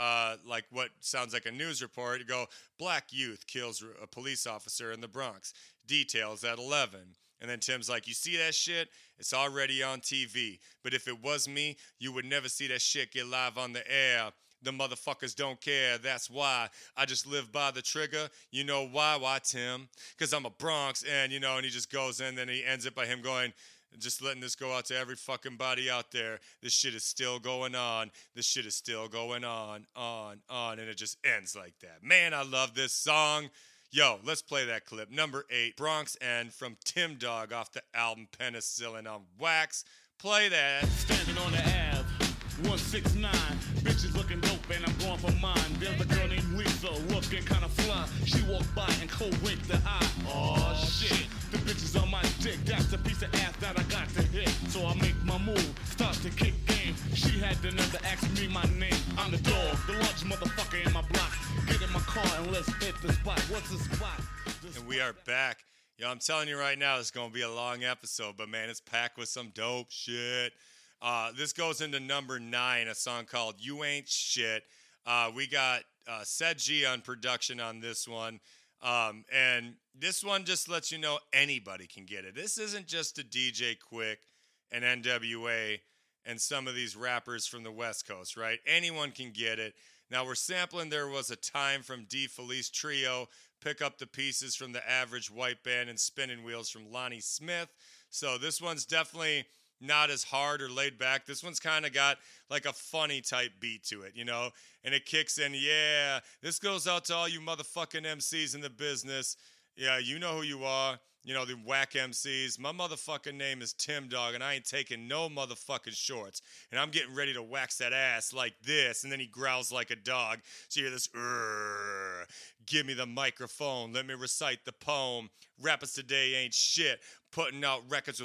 like what sounds like a news report. You go, black youth kills a police officer in the Bronx. Details at 11. And then Tim's like, you see that shit? It's already on TV. But if it was me, you would never see that shit get live on the air. The motherfuckers don't care. That's why I just live by the trigger. You know why? Why, Tim? Because I'm a Bronx. And, you know, and he just goes in. Then he ends it by him going, just letting this go out to every fucking body out there. This shit is still going on. This shit is still going on. And it just ends like that. Man, I love this song. Yo, let's play that clip. Number 8, Bronx End from Tim Dog off the album Penicillin on Wax. Play that. Standing on the Ave, 169. Bitches looking dope and I'm going for mine. There's a girl named Lisa looking kind of fly. She walked by and co-winked the eye. Oh shit. The bitches on my dick, that's the piece of ass that I got to hit. So I make my move, start to kick game. She had the nerve to ask me my name. I'm the dog, the largest motherfucker in my block. Get in my car and let's hit the spot. What's the spot? And we are back. Yo, I'm telling you right now, it's going to be a long episode, but man, it's packed with some dope shit. This goes into number 9, a song called You Ain't Shit. We got Ced Gee on production on this one. And this one just lets you know anybody can get it. This isn't just a DJ Quick and NWA and some of these rappers from the West Coast, right? Anyone can get it. Now we're sampling There Was a Time from D. Felice Trio, Pick Up the Pieces from The Average White Band, and Spinning Wheels from Lonnie Smith. So this one's definitely not as hard or laid back. This one's kind of got like a funny type beat to it, you know? And it kicks in, yeah. This goes out to all you motherfucking MCs in the business. Yeah, you know who you are. You know, the whack MCs. My motherfucking name is Tim Dog, and I ain't taking no motherfucking shorts. And I'm getting ready to wax that ass like this. And then he growls like a dog. So you hear this, give me the microphone. Let me recite the poem. Rappers today ain't shit. Putting out records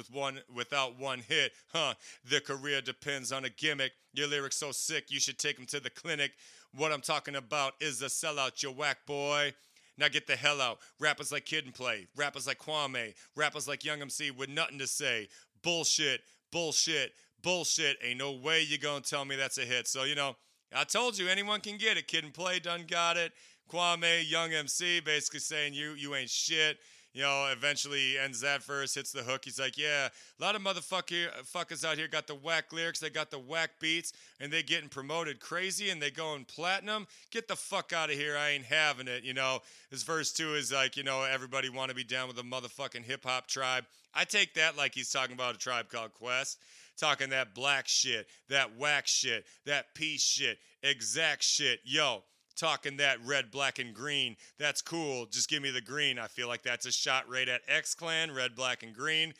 without one hit, huh? Their career depends on a gimmick. Your lyrics so sick, you should take them to the clinic. What I'm talking about is a sellout, you whack boy. Now get the hell out. Rappers like Kid and Play, rappers like Kwame, rappers like Young MC with nothing to say. Bullshit, bullshit, bullshit. Ain't no way you gonna tell me that's a hit. So, you know, I told you anyone can get it. Kid and Play done got it. Kwame, Young MC basically saying you ain't shit. You know, eventually ends that verse, hits the hook. He's like, yeah, a lot of motherfuckers out here got the whack lyrics, they got the whack beats, and they getting promoted crazy, and they going platinum. Get the fuck out of here. I ain't having it, you know. His verse 2 is like, you know, everybody want to be down with the motherfucking hip-hop tribe. I take that like he's talking about a Tribe Called Quest. Talking that black shit, that whack shit, that peace shit, exact shit. Yo. Talking that red, black, and green. That's cool. Just give me the green. I feel like that's a shot right at X-Clan, red, black, and green.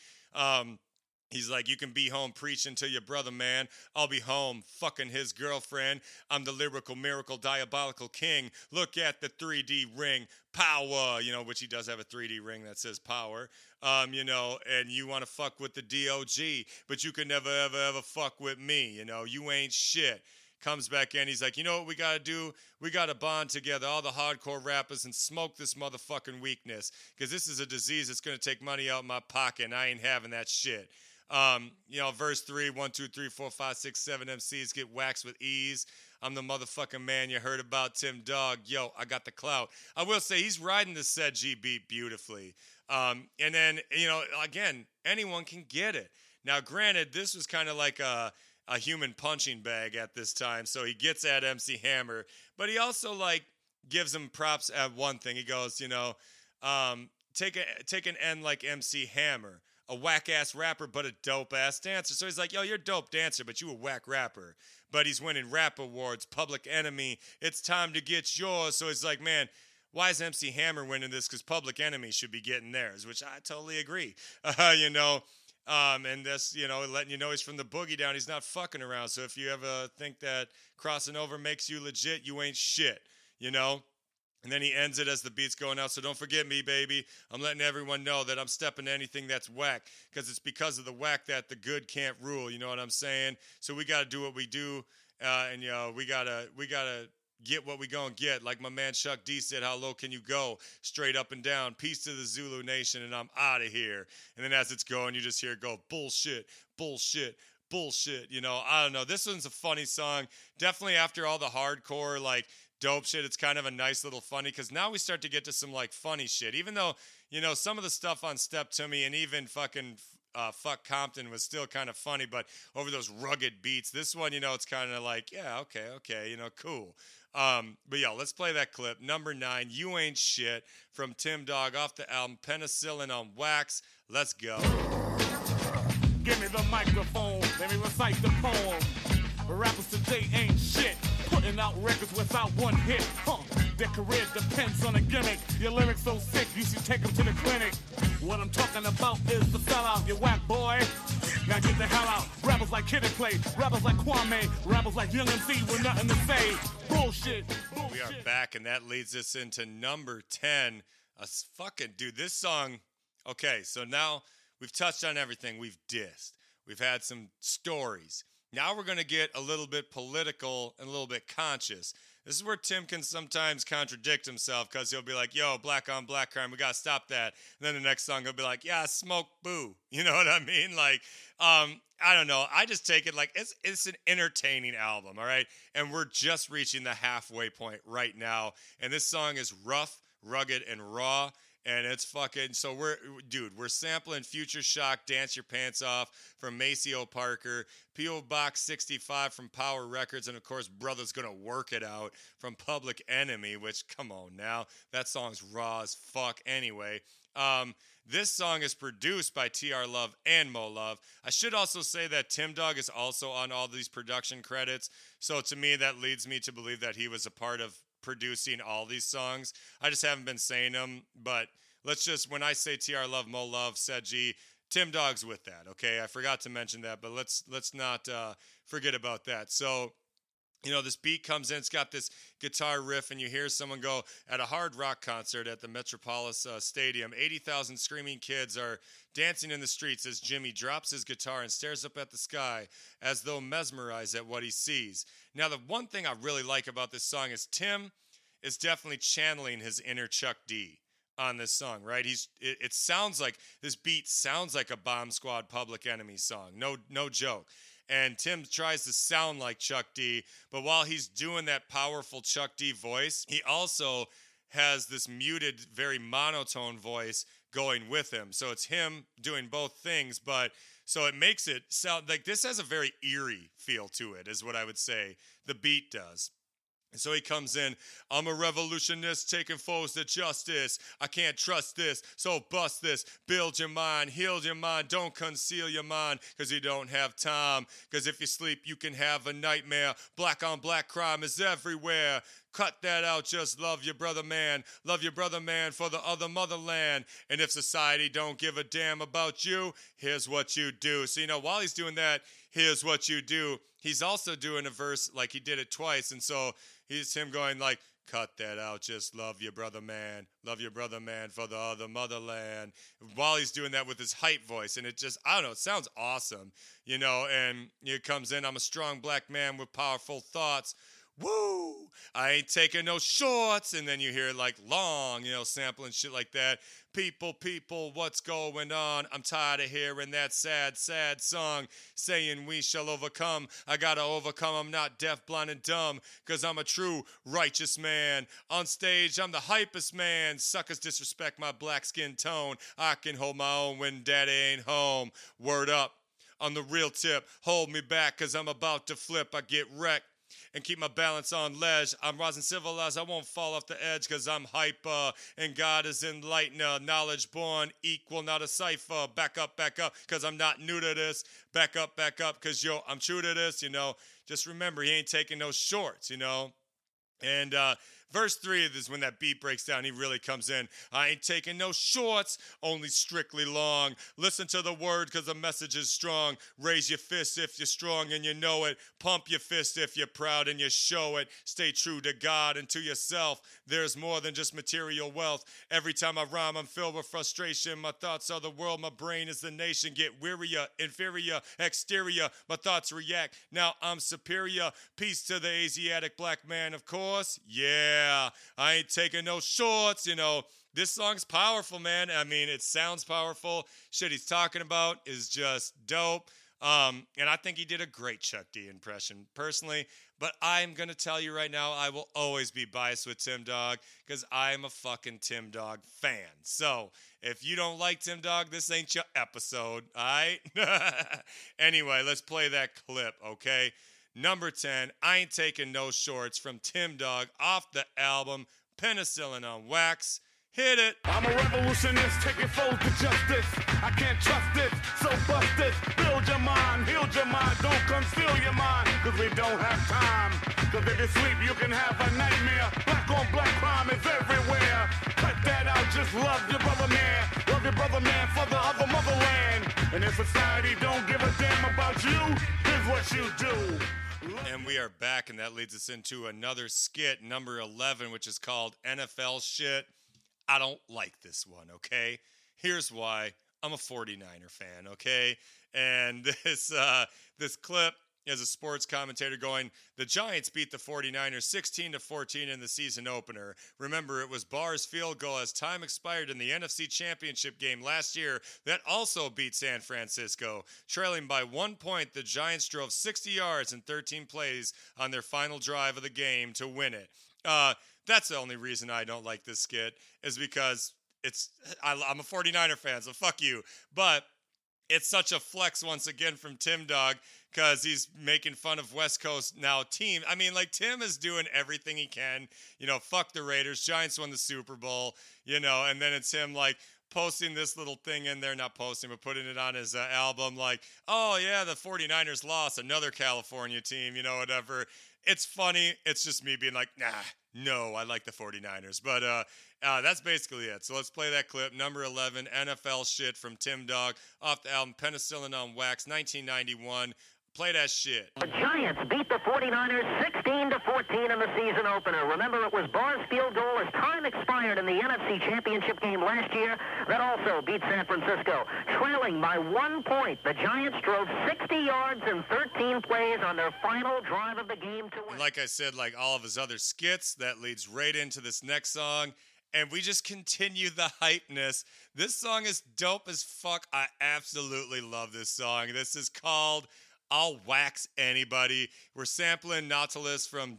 He's like, you can be home preaching to your brother, man. I'll be home fucking his girlfriend. I'm the lyrical, miracle, diabolical king. Look at the 3D ring. Power, you know, which he does have a 3D ring that says power. You know, and you want to fuck with the DOG, but you can never, ever, ever fuck with me. You know, you ain't shit. Comes back in, he's like, you know what we gotta do? We gotta bond together, all the hardcore rappers, and smoke this motherfucking weakness. Because this is a disease that's gonna take money out of my pocket, and I ain't having that shit. You know, verse 3, 1, 2, 3, 4, 5, 6, 7 MCs get waxed with ease. I'm the motherfucking man you heard about, Tim Dog. Yo, I got the clout. I will say he's riding the Ced Gee beat beautifully. And then, you know, again, anyone can get it. Now, granted, this was kind of like a human punching bag at this time. So he gets at MC Hammer, but he also like gives him props at one thing. He goes, you know, take an N like MC Hammer, a whack ass rapper, but a dope ass dancer. So he's like, yo, you're a dope dancer, but you a whack rapper, but he's winning rap awards, Public Enemy. It's time to get yours. So it's like, man, why is MC Hammer winning this? Cause Public Enemy should be getting theirs, which I totally agree. You know, And that's, you know, letting you know he's from the boogie down. He's not fucking around. So if you ever think that crossing over makes you legit, you ain't shit, you know? And then he ends it as the beat's going out. So don't forget me, baby. I'm letting everyone know that I'm stepping to anything that's whack, because it's because of the whack that the good can't rule. You know what I'm saying? So we got to do what we do. And, you know, we got to get what we gonna get. Like my man Chuck D said, how low can you go? Straight up and down. Peace to the Zulu Nation, and I'm out of here. And then as it's going, you just hear it go, bullshit, bullshit, bullshit. You know, I don't know. This one's a funny song. Definitely after all the hardcore, like, dope shit, it's kind of a nice little funny, because now we start to get to some, like, funny shit. Even though, you know, some of the stuff on Step To Me and even fucking Fuck Compton was still kind of funny, but over those rugged beats, this one, you know, it's kind of like, yeah, okay, you know, cool. But yeah, let's play that clip. Number 9, You Ain't Shit, from Tim Dog, off the album Penicillin on Wax. Let's go. Give me the microphone, let me recite the poem. Rappers today ain't shit, putting out records without one hit. Huh. Their career depends on a gimmick. Your lyrics so sick, you should take them to the clinic. What I'm talking about is the sellout, you whack boy. Now get the hell out. Rappers like Kid and Play, rappers like Kwame, rappers like Young MC with nothing to say. Bullshit, bullshit. We are back, and that leads us into number 10. Fucking dude, this song. Okay, so now we've touched on everything. We've dissed. We've had some stories. Now we're going to get a little bit political and a little bit conscious. This is where Tim can sometimes contradict himself, because he'll be like, yo, black on black crime, we got to stop that. And then the next song he'll be like, yeah, smoke boo. You know what I mean? Like, I don't know. I just take it like it's an entertaining album, all right? And we're just reaching the halfway point right now. And this song is rough, rugged, and raw. And it's fucking, so we're sampling Future Shock, Dance Your Pants Off from Maceo Parker, P.O. Box 65 from Power Records, and of course, Brother's Gonna Work It Out from Public Enemy, which, come on now, that song's raw as fuck anyway. This song is produced by T.R. Love and Mo Love. I should also say that Tim Dog is also on all these production credits, so to me, that leads me to believe that he was a part of producing all these songs. I just haven't been saying them, but let's just, when I say T.R. Love, Mo Love, Ced Gee, Tim Dog's with that, okay? I forgot to mention that, but let's not forget about that. So, you know, this beat comes in, it's got this guitar riff, and you hear someone go, at a hard rock concert at the Metropolis Stadium, 80,000 screaming kids are dancing in the streets as Jimmy drops his guitar and stares up at the sky as though mesmerized at what he sees. Now, the one thing I really like about this song is Tim is definitely channeling his inner Chuck D on this song, right? It sounds like, this beat sounds like a Bomb Squad Public Enemy song, no joke. And Tim tries to sound like Chuck D, but while he's doing that powerful Chuck D voice, he also has this muted, very monotone voice going with him. So it's him doing both things, but so it makes it sound like this has a very eerie feel to it, is what I would say the beat does. And so he comes in, I'm a revolutionist taking foes to justice. I can't trust this, so bust this. Build your mind, heal your mind, don't conceal your mind, because you don't have time. Because if you sleep, you can have a nightmare. Black on black crime is everywhere. Cut that out, just love your brother man. Love your brother man for the other motherland. And if society don't give a damn about you, here's what you do. So, you know, while he's doing that, here's what you do, he's also doing a verse like he did it twice. And so he's him going like, cut that out, just love your brother man for the other motherland. While he's doing that with his hype voice, and it just, I don't know, it sounds awesome, you know, and it comes in, I'm a strong black man with powerful thoughts. Woo! I ain't taking no shorts. And then you hear like long, you know, sampling shit like that. People, what's going on? I'm tired of hearing that sad, sad song saying we shall overcome. I gotta overcome. I'm not deaf, blind, and dumb, because I'm a true righteous man. On stage, I'm the hypest man. Suckers disrespect my black skin tone. I can hold my own when daddy ain't home. Word up. On the real tip, hold me back, because I'm about to flip. I get wrecked and keep my balance on ledge. I'm rising civilized, I won't fall off the edge, because I'm hyper, and God is enlightener. Knowledge born equal, not a cipher. Back up, because I'm not new to this. Back up, because yo, I'm true to this, you know. Just remember, he ain't taking no shorts, you know. And Verse 3 is when that beat breaks down. He really comes in. I ain't taking no shorts, only strictly long. Listen to the word because the message is strong. Raise your fist if you're strong and you know it. Pump your fist if you're proud and you show it. Stay true to God and to yourself. There's more than just material wealth. Every time I rhyme, I'm filled with frustration. My thoughts are the world. My brain is the nation. Get wearier, inferior, exterior. My thoughts react. Now I'm superior. Peace to the Asiatic black man, of course. Yeah, I ain't taking no shorts, you know. This song's powerful, man. I mean, it sounds powerful. Shit he's talking about is just dope. And I think he did a great Chuck D impression, personally. But I'm going to tell you right now, I will always be biased with Tim Dog because I'm a fucking Tim Dog fan. So if you don't like Tim Dog, this ain't your episode, all right? Anyway, let's play that clip, okay? Number 10, I Ain't Taking No Shorts from Tim Dog off the album Penicillin on Wax. Hit it. I'm a revolutionist, taking foes to justice. I can't trust it, so bust it. Build your mind, heal your mind, don't conceal your mind, cause we don't have time. Cause if you sleep, you can have a nightmare. Black on black crime is everywhere. Cut that out, just love your brother man. Love your brother man for the other motherland. And if society don't give a damn about you, here's what you do. And we are back, and that leads us into another skit, number 11, which is called NFL Shit. I don't like this one, okay? Here's why. I'm a 49er fan, okay? And this clip is a sports commentator going, the Giants beat the 49ers 16-14 in the season opener. Remember, it was Barr's field goal as time expired in the NFC Championship game last year that also beat San Francisco. Trailing by 1 point, the Giants drove 60 yards in 13 plays on their final drive of the game to win it. That's the only reason I don't like this skit is because I'm a 49er fan, so fuck you. But it's such a flex once again from Tim Dog because he's making fun of West Coast now team. I mean, like, Tim is doing everything he can. You know, fuck the Raiders. Giants won the Super Bowl, you know, and then it's him, like, posting this little thing in there, not posting, but putting it on his album, like, oh, yeah, the 49ers lost, another California team, you know, whatever. It's funny. It's just me being like, nah. No, I like the 49ers, but that's basically it. So let's play that clip, number 11, NFL Shit from Tim Dog, off the album Penicillin on Wax, 1991. Play that shit. The Giants beat the 49ers 16-14 in the season opener. Remember, it was Barr's field goal as time expired in the NFC Championship game last year that also beat San Francisco. Trailing by 1 point, the Giants drove 60 yards in 13 plays on their final drive of the game to win. And like I said, like all of his other skits, that leads right into this next song. And we just continue the hypeness. This song is dope as fuck. I absolutely love this song. This is called I'll Wax Anybody. We're sampling Nautilus from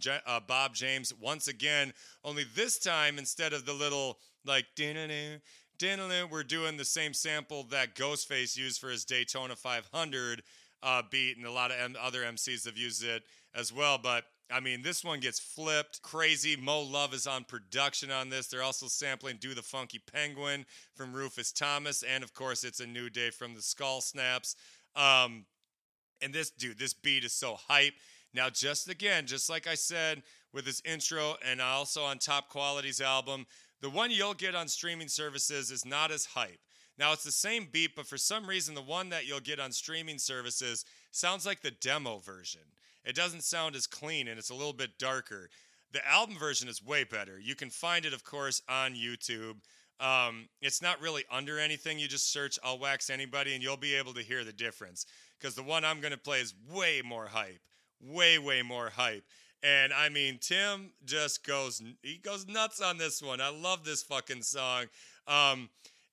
Bob James once again, only this time instead of the little, like, din-a-din, din-a-din, we're doing the same sample that Ghostface used for his Daytona 500 beat, and a lot of other MCs have used it as well, but I mean, this one gets flipped crazy. Mo Love is on production on this. They're also sampling Do the Funky Penguin from Rufus Thomas, and of course, It's a New Day from the Skull Snaps. And this beat is so hype. Now, just like I said with this intro and also on Top Quality's album, the one you'll get on streaming services is not as hype. Now, it's the same beat, but for some reason, the one that you'll get on streaming services sounds like the demo version. It doesn't sound as clean, and it's a little bit darker. The album version is way better. You can find it, of course, on YouTube. It's not really under anything. You just search I'll Wax Anybody, and you'll be able to hear the difference. Because the one I'm going to play is way more hype. Way, way more hype. And, I mean, Tim just goes nuts on this one. I love this fucking song.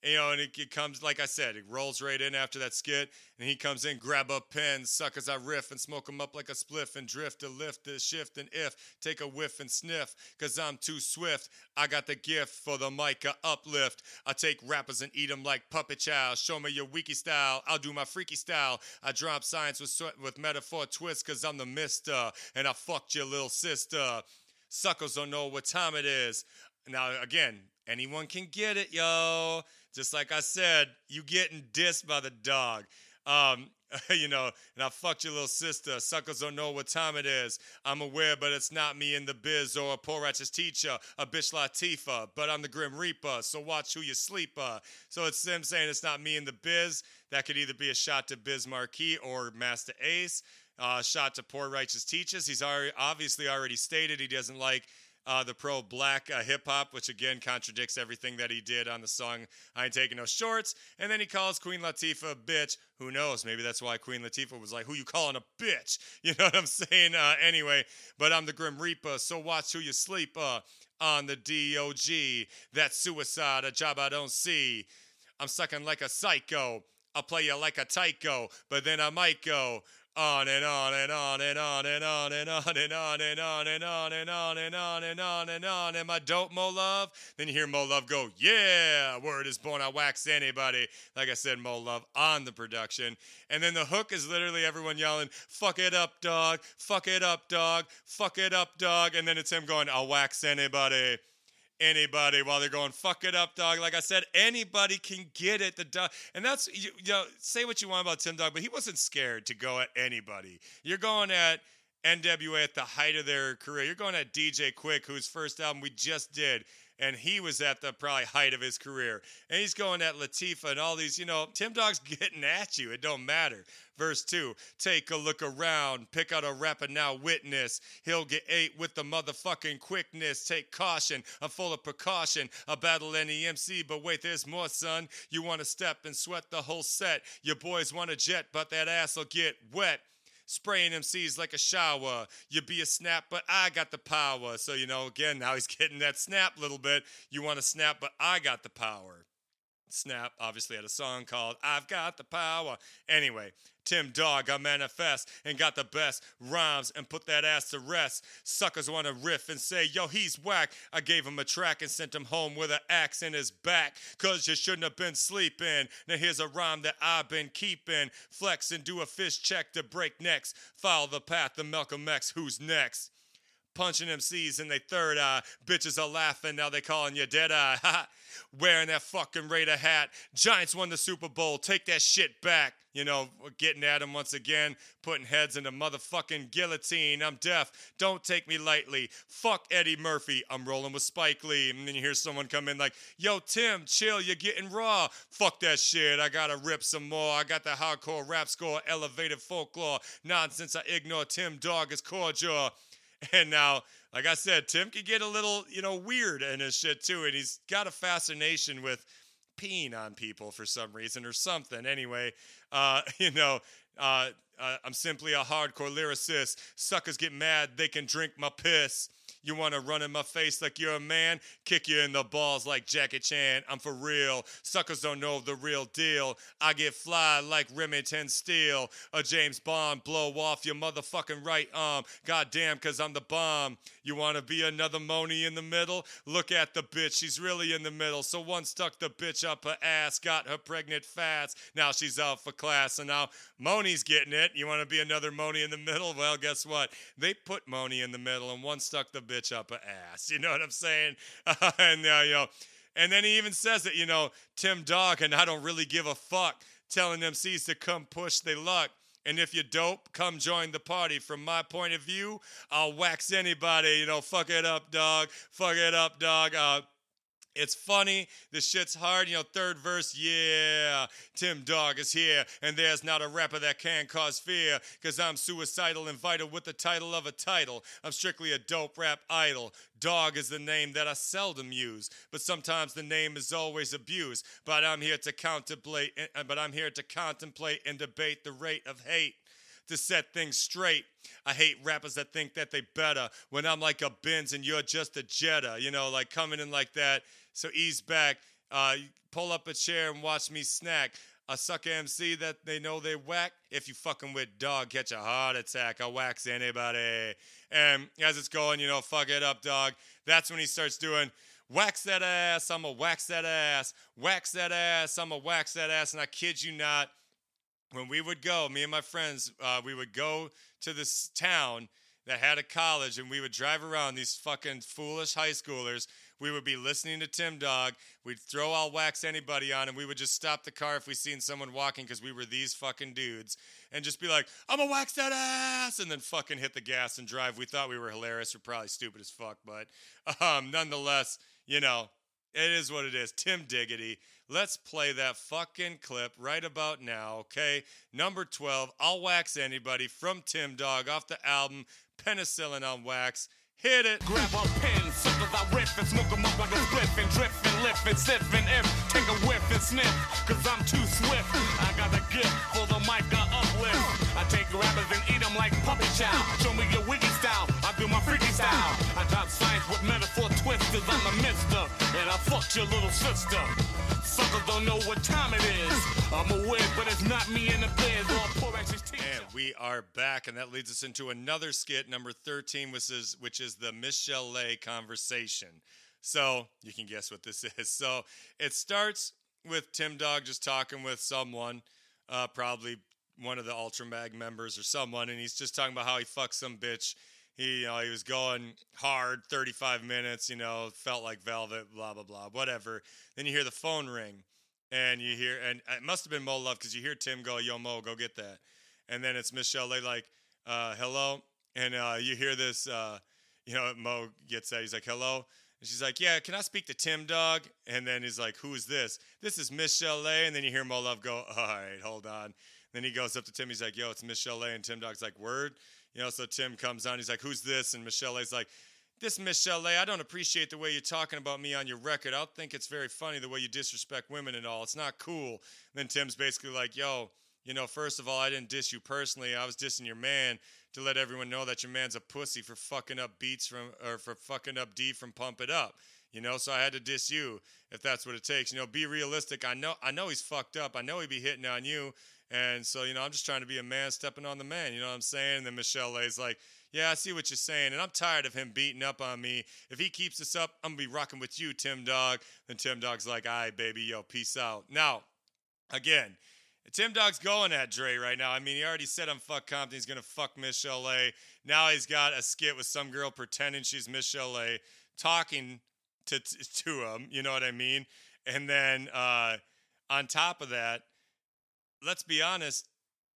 You know, and it comes, like I said, it rolls right in after that skit. And he comes in, grab a pen, suck as I riff, and smoke them up like a spliff, and drift to lift the shift, and if, take a whiff and sniff, because I'm too swift. I got the gift for the mic uplift. I take rappers and eat them like puppet child. Show me your wiki style. I'll do my freaky style. I drop science with metaphor twist, because I'm the mister, and I fucked your little sister. Suckers don't know what time it is. Now, again, anyone can get it, yo. Just like I said, you getting dissed by the dog. you know, and I fucked your little sister. Suckers don't know what time it is. I'm aware, but it's not me in the biz or a poor righteous teacher, a bitch Latifah, but I'm the Grim Reaper, so watch who you sleeper. So it's them saying it's not me in the biz. That could either be a shot to Biz Markie or Master Ace, shot to poor righteous teachers. He's obviously already stated he doesn't like the pro-black hip-hop, which again contradicts everything that he did on the song I Ain't Taking No Shorts. And then he calls Queen Latifah a bitch. Who knows? Maybe that's why Queen Latifah was like, who you calling a bitch? You know what I'm saying? Anyway, but I'm the Grim Reaper, so watch who you sleep on the DOG. That's suicide, a job I don't see. I'm sucking like a psycho. I'll play you like a tycho, but then I might go on and on and on and on and on and on and on and on and on and on and on and on and on. Am I dope, Mo Love? Then you hear Mo Love go, yeah, word is born. I wax anybody. Like I said, Mo Love on the production. And then the hook is literally everyone yelling, fuck it up, dog. Fuck it up, dog. Fuck it up, dog. And then it's him going, I'll wax anybody. Anybody, while they're going, fuck it up, dog. Like I said, anybody can get it. The dog, and that's, you know, say what you want about Tim Dog, but he wasn't scared to go at anybody. You're going at NWA at the height of their career. You're going at DJ Quick, whose first album we just did, and he was at the probably height of his career. And he's going at Latifah and all these, you know, Tim Dog's getting at you. It don't matter. Verse 2, take a look around, pick out a rapper now witness. He'll get ate with the motherfucking quickness. Take caution, I'm full of precaution. I'll battle any MC, but wait, there's more, son. You want to step and sweat the whole set. Your boys want a jet, but that ass'll get wet. Spraying MCs like a shower. You be a snap, but I got the power. So, you know, again, now he's getting that snap a little bit. You want to snap, but I got the power. Snap obviously had a song called I've Got the Power. Anyway, Tim Dog, I manifest and got the best rhymes and put that ass to rest. Suckers want to riff and say, yo, he's whack. I gave him a track and sent him home with an axe in his back. Cause you shouldn't have been sleeping. Now here's a rhyme that I've been keeping. Flex and do a fist check to break necks. Follow the path of Malcolm X, who's next? Punching MCs in their third eye. Bitches are laughing, now they calling you dead eye. Ha! Wearing that fucking Raider hat. Giants won the Super Bowl, take that shit back. You know, getting at him once again. Putting heads in the motherfucking guillotine. I'm deaf, don't take me lightly. Fuck Eddie Murphy, I'm rolling with Spike Lee. And then you hear someone come in like, yo, Tim, chill, you're getting raw. Fuck that shit, I gotta rip some more. I got the hardcore rap score, elevated folklore. Nonsense, I ignore Tim Dog is cordial. And now, like I said, Tim can get a little, you know, weird in his shit, too. And he's got a fascination with peeing on people for some reason or something. Anyway, I'm simply a hardcore lyricist. Suckers get mad, they can drink my piss. You want to run in my face like you're a man? Kick you in the balls like Jackie Chan. I'm for real. Suckers don't know the real deal. I get fly like Remington Steele. A James Bond, blow off your motherfucking right arm. Goddamn, because I'm the bomb. You want to be another Moni in the middle? Look at the bitch. She's really in the middle. So one stuck the bitch up her ass. Got her pregnant fast. Now she's out for class. And now Moni's getting it. You want to be another Moni in the middle? Well, guess what? They put Moni in the middle and one stuck the bitch up her ass. You know what I'm saying? And then he even says that, you know, Tim Dog and I don't really give a fuck, telling MCs to come push their luck. And if you're dope, come join the party. From my point of view, I'll wax anybody. You know, fuck it up, dog. Fuck it up, dog. It's funny. This shit's hard. You know, third verse, yeah. Tim Dog is here, and there's not a rapper that can cause fear, because I'm suicidal and vital with the title of a title. I'm strictly a dope rap idol. Dog is the name that I seldom use, but sometimes the name is always abused. But I'm here to contemplate, and debate the rate of hate. To set things straight, I hate rappers that think that they better when I'm like a Benz and you're just a Jetta, you know, like coming in like that. So ease back, pull up a chair and watch me snack. A sucker MC that they know they whack. If you fucking with Dog, catch a heart attack. I wax anybody. And as it's going, you know, fuck it up, dog. That's when he starts doing, wax that ass, I'ma wax that ass. Wax that ass, I'ma wax that ass. And I kid you not, when we would go, me and my friends, we would go to this town that had a college, and we would drive around, these fucking foolish high schoolers. we would be listening to Tim Dog. We'd throw I'll Wax Anybody on, and we would just stop the car if we seen someone walking because we were these fucking dudes, and just be like, I'm gonna wax that ass, and then fucking hit the gas and drive. We thought we were hilarious. We're probably stupid as fuck, but nonetheless, you know, it is what it is. Tim Diggity. Let's play that fucking clip right about now, okay? Number 12, I'll Wax Anybody from Tim Dog off the album Penicillin on Wax. Hit it. Grab a pen, suckers I riff and smoke them up like a spliff and drip and lift and sift and if. Take a whiff and sniff, cause I'm too swift. I got a gift for the mic to uplift. I take rappers and eat them like puppy chow. Show me your wiggy style, I do my freaky style. I drop science with metaphor twisters, I'm the mister. And I fucked your little sister. Suckers don't know what time it is. I'm a wig, but it's not me in the biz. Or poor ex's teacher. And we are back, and that leads us into another skit, number 13, which is the Michelle Lay conversation. So you can guess what this is. So it starts with Tim Dog just talking with someone, probably one of the Ultramag members or someone, and he's just talking about how he fucked some bitch. He was going hard, 35 minutes, you know, felt like velvet, blah, blah, blah, whatever. Then you hear the phone ring, and you hear, and it must have been Mo Love, because you hear Tim go, yo, Mo, go get that. And then it's Michelle Lay like, hello? And you hear this, you know, Mo gets that. He's like, hello? And she's like, yeah, can I speak to Tim Dog? And then he's like, who is this? This is Michelle Lay. And then you hear Mo Love go, all right, hold on. And then he goes up to Tim. He's like, yo, it's Michelle Lay. And Tim Dog's like, word? You know, so Tim comes on. He's like, who's this? And Michelle Lay's like, this Michelle Lay, I don't appreciate the way you're talking about me on your record. I don't think it's very funny the way you disrespect women and all. It's not cool. And then Tim's basically like, yo, you know, first of all, I didn't diss you personally. I was dissing your man to let everyone know that your man's a pussy for fucking up beats from, or for fucking up D from Pump It Up. You know, so I had to diss you if that's what it takes. You know, be realistic. I know he's fucked up. I know he'd be hitting on you. And so, you know, I'm just trying to be a man stepping on the man. You know what I'm saying? And then Michelle Lay's like, yeah, I see what you're saying. And I'm tired of him beating up on me. If he keeps this up, I'm going to be rocking with you, Tim Dog. Then Tim Dog's like, all right, baby, yo, peace out. Now, again, Tim Dog's going at Dre right now. I mean, he already said on Fuck Compton he's going to fuck Michelle Lay. Now he's got a skit with some girl pretending she's Michelle Lay talking to him. You know what I mean? And then on top of that, let's be honest,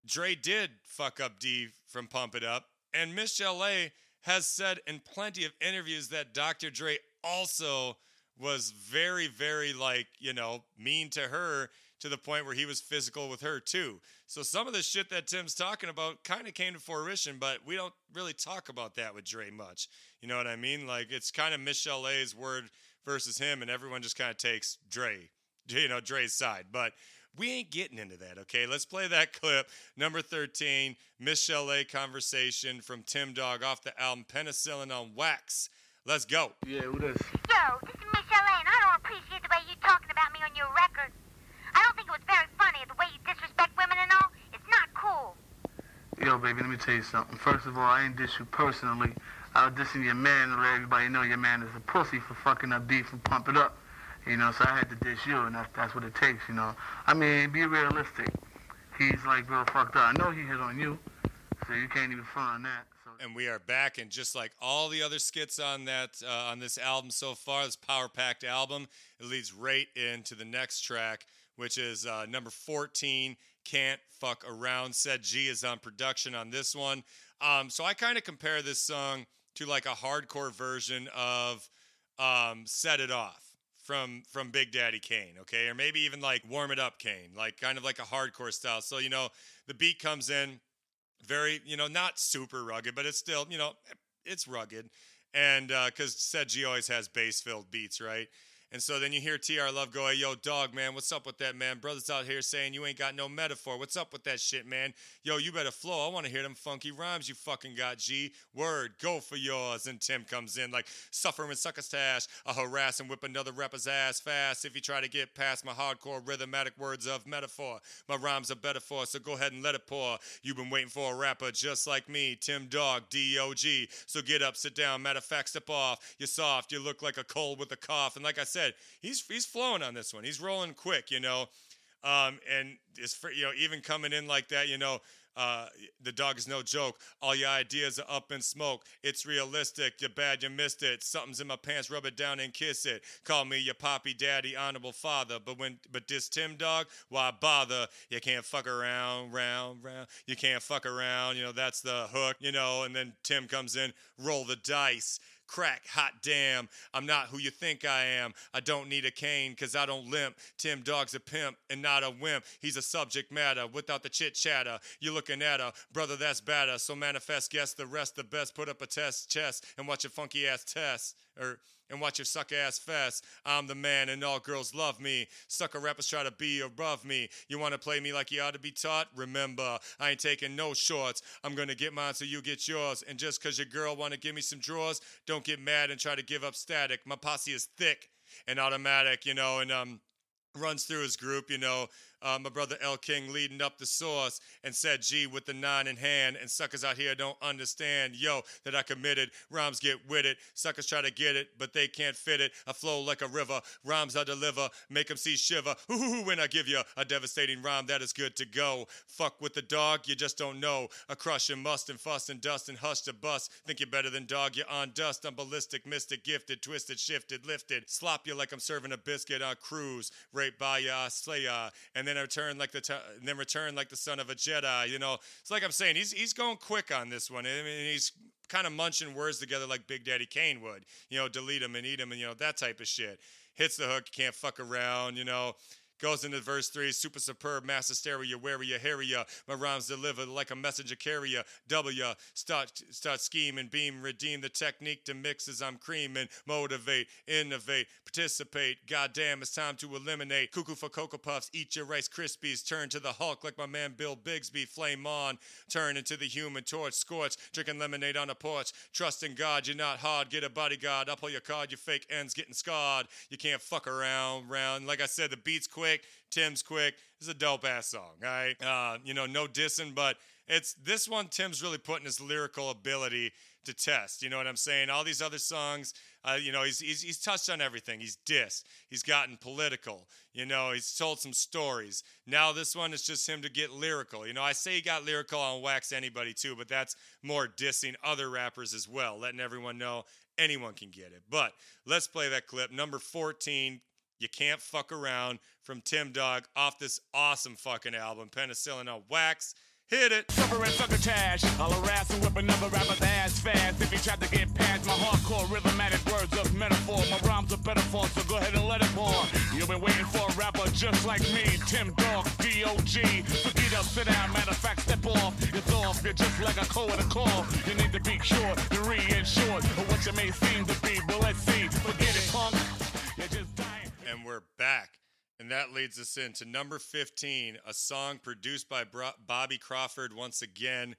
Dre did fuck up D from Pump It Up. And Michelle Lay has said in plenty of interviews that Dr. Dre also was very, very, like, you know, mean to her, to the point where he was physical with her too. So some of the shit that Tim's talking about kind of came to fruition, but we don't really talk about that with Dre much. You know what I mean? Like, it's kind of Michelle Lay's word versus him, and everyone just kind of takes Dre, you know, Dre's side. But we ain't getting into that, okay? Let's play that clip. Number 13, Michelle Lay conversation from Tim Dog off the album Penicillin on Wax. Let's go. Yeah, who this? Yo, this is Michelle Lay, and I don't appreciate the way you're talking about me on your record. I don't think it was very funny, the way you disrespect women and all. It's not cool. Yo, baby, let me tell you something. First of all, I ain't diss you personally. I was dissing your man to let everybody know your man is a pussy for fucking up beef and Pump It Up. You know, so I had to diss you, and that's what it takes, you know. I mean, be realistic. He's, like, real fucked up. I know he hit on you, so you can't even find that. And we are back, and just like all the other skits on that on this album so far, this power-packed album, it leads right into the next track, which is number 14, Can't Fuck Around. Ced Gee is on production on this one. So I kind of compare this song to like a hardcore version of Set It Off from Big Daddy Kane, okay? Or maybe even like Warm It Up Kane, like kind of like a hardcore style. So, you know, the beat comes in very, you know, not super rugged, but it's still, you know, it's rugged. And because Ced Gee always has bass-filled beats, right? And so then you hear T.R. Love go, hey, yo, Dog, man, what's up with that, man? Brothers out here saying you ain't got no metaphor. What's up with that shit, man? Yo, you better flow. I want to hear them funky rhymes you fucking got, G. Word, go for yours. And Tim comes in like, suffering sucker's tash. I'll harass and whip another rapper's ass fast if you try to get past my hardcore rhythmatic words of metaphor. My rhymes are better for, so go ahead and let it pour. You've been waiting for a rapper just like me, Tim Dog, D.O.G. So get up, sit down, matter of fact, step off. You're soft, you look like a cold with a cough. And like I said, he's flowing on this one. He's rolling quick, you know. And it's for, you know, even coming in like that, you know, the dog is no joke. All your ideas are up in smoke. It's realistic. You're bad, you missed it. Something's in my pants, rub it down and kiss it. Call me your poppy daddy, honorable father. But this Tim Dog, why bother? You can't fuck around, round. You can't fuck around. You know, that's the hook, you know. And then Tim comes in, roll the dice. Crack, hot damn, I'm not who you think I am. I don't need a cane, cause I don't limp. Tim Dog's a pimp and not a wimp. He's a subject matter without the chit chatter. You're looking at her, brother, that's batter. So manifest, guess the rest, the best. Put up a test chest and watch your funky ass test. And watch your sucker ass fest. I'm the man and all girls love me. Sucker rappers try to be above me. You want to play me like you ought to be taught? Remember, I ain't taking no shorts. I'm going to get mine so you get yours. And just because your girl want to give me some drawers, don't get mad and try to give up static. My posse is thick and automatic, you know, and runs through his group, you know. My brother L. King leading up the source and Ced Gee with the 9 in hand. And suckers out here don't understand, yo, that I committed. Rhymes get with it. Suckers try to get it, but they can't fit it. I flow like a river. Rhymes I deliver. Make them see shiver. Hoo-hoo-hoo when I give you a devastating rhyme that is good to go. Fuck with the dog, you just don't know. I crush and must and fuss and dust and hush to bust. Think you're better than dog, you're on dust. I'm ballistic, mystic, gifted, twisted, shifted, lifted. Slop you like I'm serving a biscuit on cruise. Rape by ya, I slay ya. And then return like the son of a Jedi, you know. It's like I'm saying, he's going quick on this one. I mean, he's kind of munching words together like Big Daddy Kane would, you know, delete them and eat them and, you know, that type of shit. Hits the hook, can't fuck around, you know. Goes into verse 3, super superb, mass hysteria, warrior, harrier. My rhymes deliver like a messenger carrier. W, start scheming, beam, redeem the technique to mix as I'm creaming. Motivate, innovate, participate. Goddamn, it's time to eliminate. Cuckoo for Cocoa Puffs, eat your Rice Krispies. Turn to the Hulk like my man Bill Bigsby. Flame on, turn into the human torch. Scorch, drinking lemonade on a porch. Trust in God, you're not hard. Get a bodyguard, I'll pull your card. Your fake ends getting scarred. You can't fuck around. Like I said, the beat's quick. Tim's quick. It's a dope ass song, all right? You know, no dissing, but it's this one. Tim's really putting his lyrical ability to test. You know what I'm saying? All these other songs, you know, he's touched on everything. He's dissed. He's gotten political. You know, he's told some stories. Now this one is just him to get lyrical. You know, I say he got lyrical on Wax Anybody too, but that's more dissing other rappers as well, letting everyone know anyone can get it. But let's play that clip, number 14. You Can't Fuck Around from Tim Dog off this awesome fucking album, Penicillin on Wax. Hit it! Suffering sucker trash. I'll harass and whip another rapper's ass fast. If you tried to get past my hardcore rhythmatic words of metaphor, my rhymes are better for, so go ahead and let it pour. You've been waiting for a rapper just like me, Tim Dog, D-O-G. So get up, sit down, matter of fact, step off. It's off, you're just like a cold and a call. You need to be cured and reinsured of what you may seem to be, but let's see. Forget it, punk. You're just dying. And we're back. And that leads us into number 15, a song produced by Bobby Crawford once again.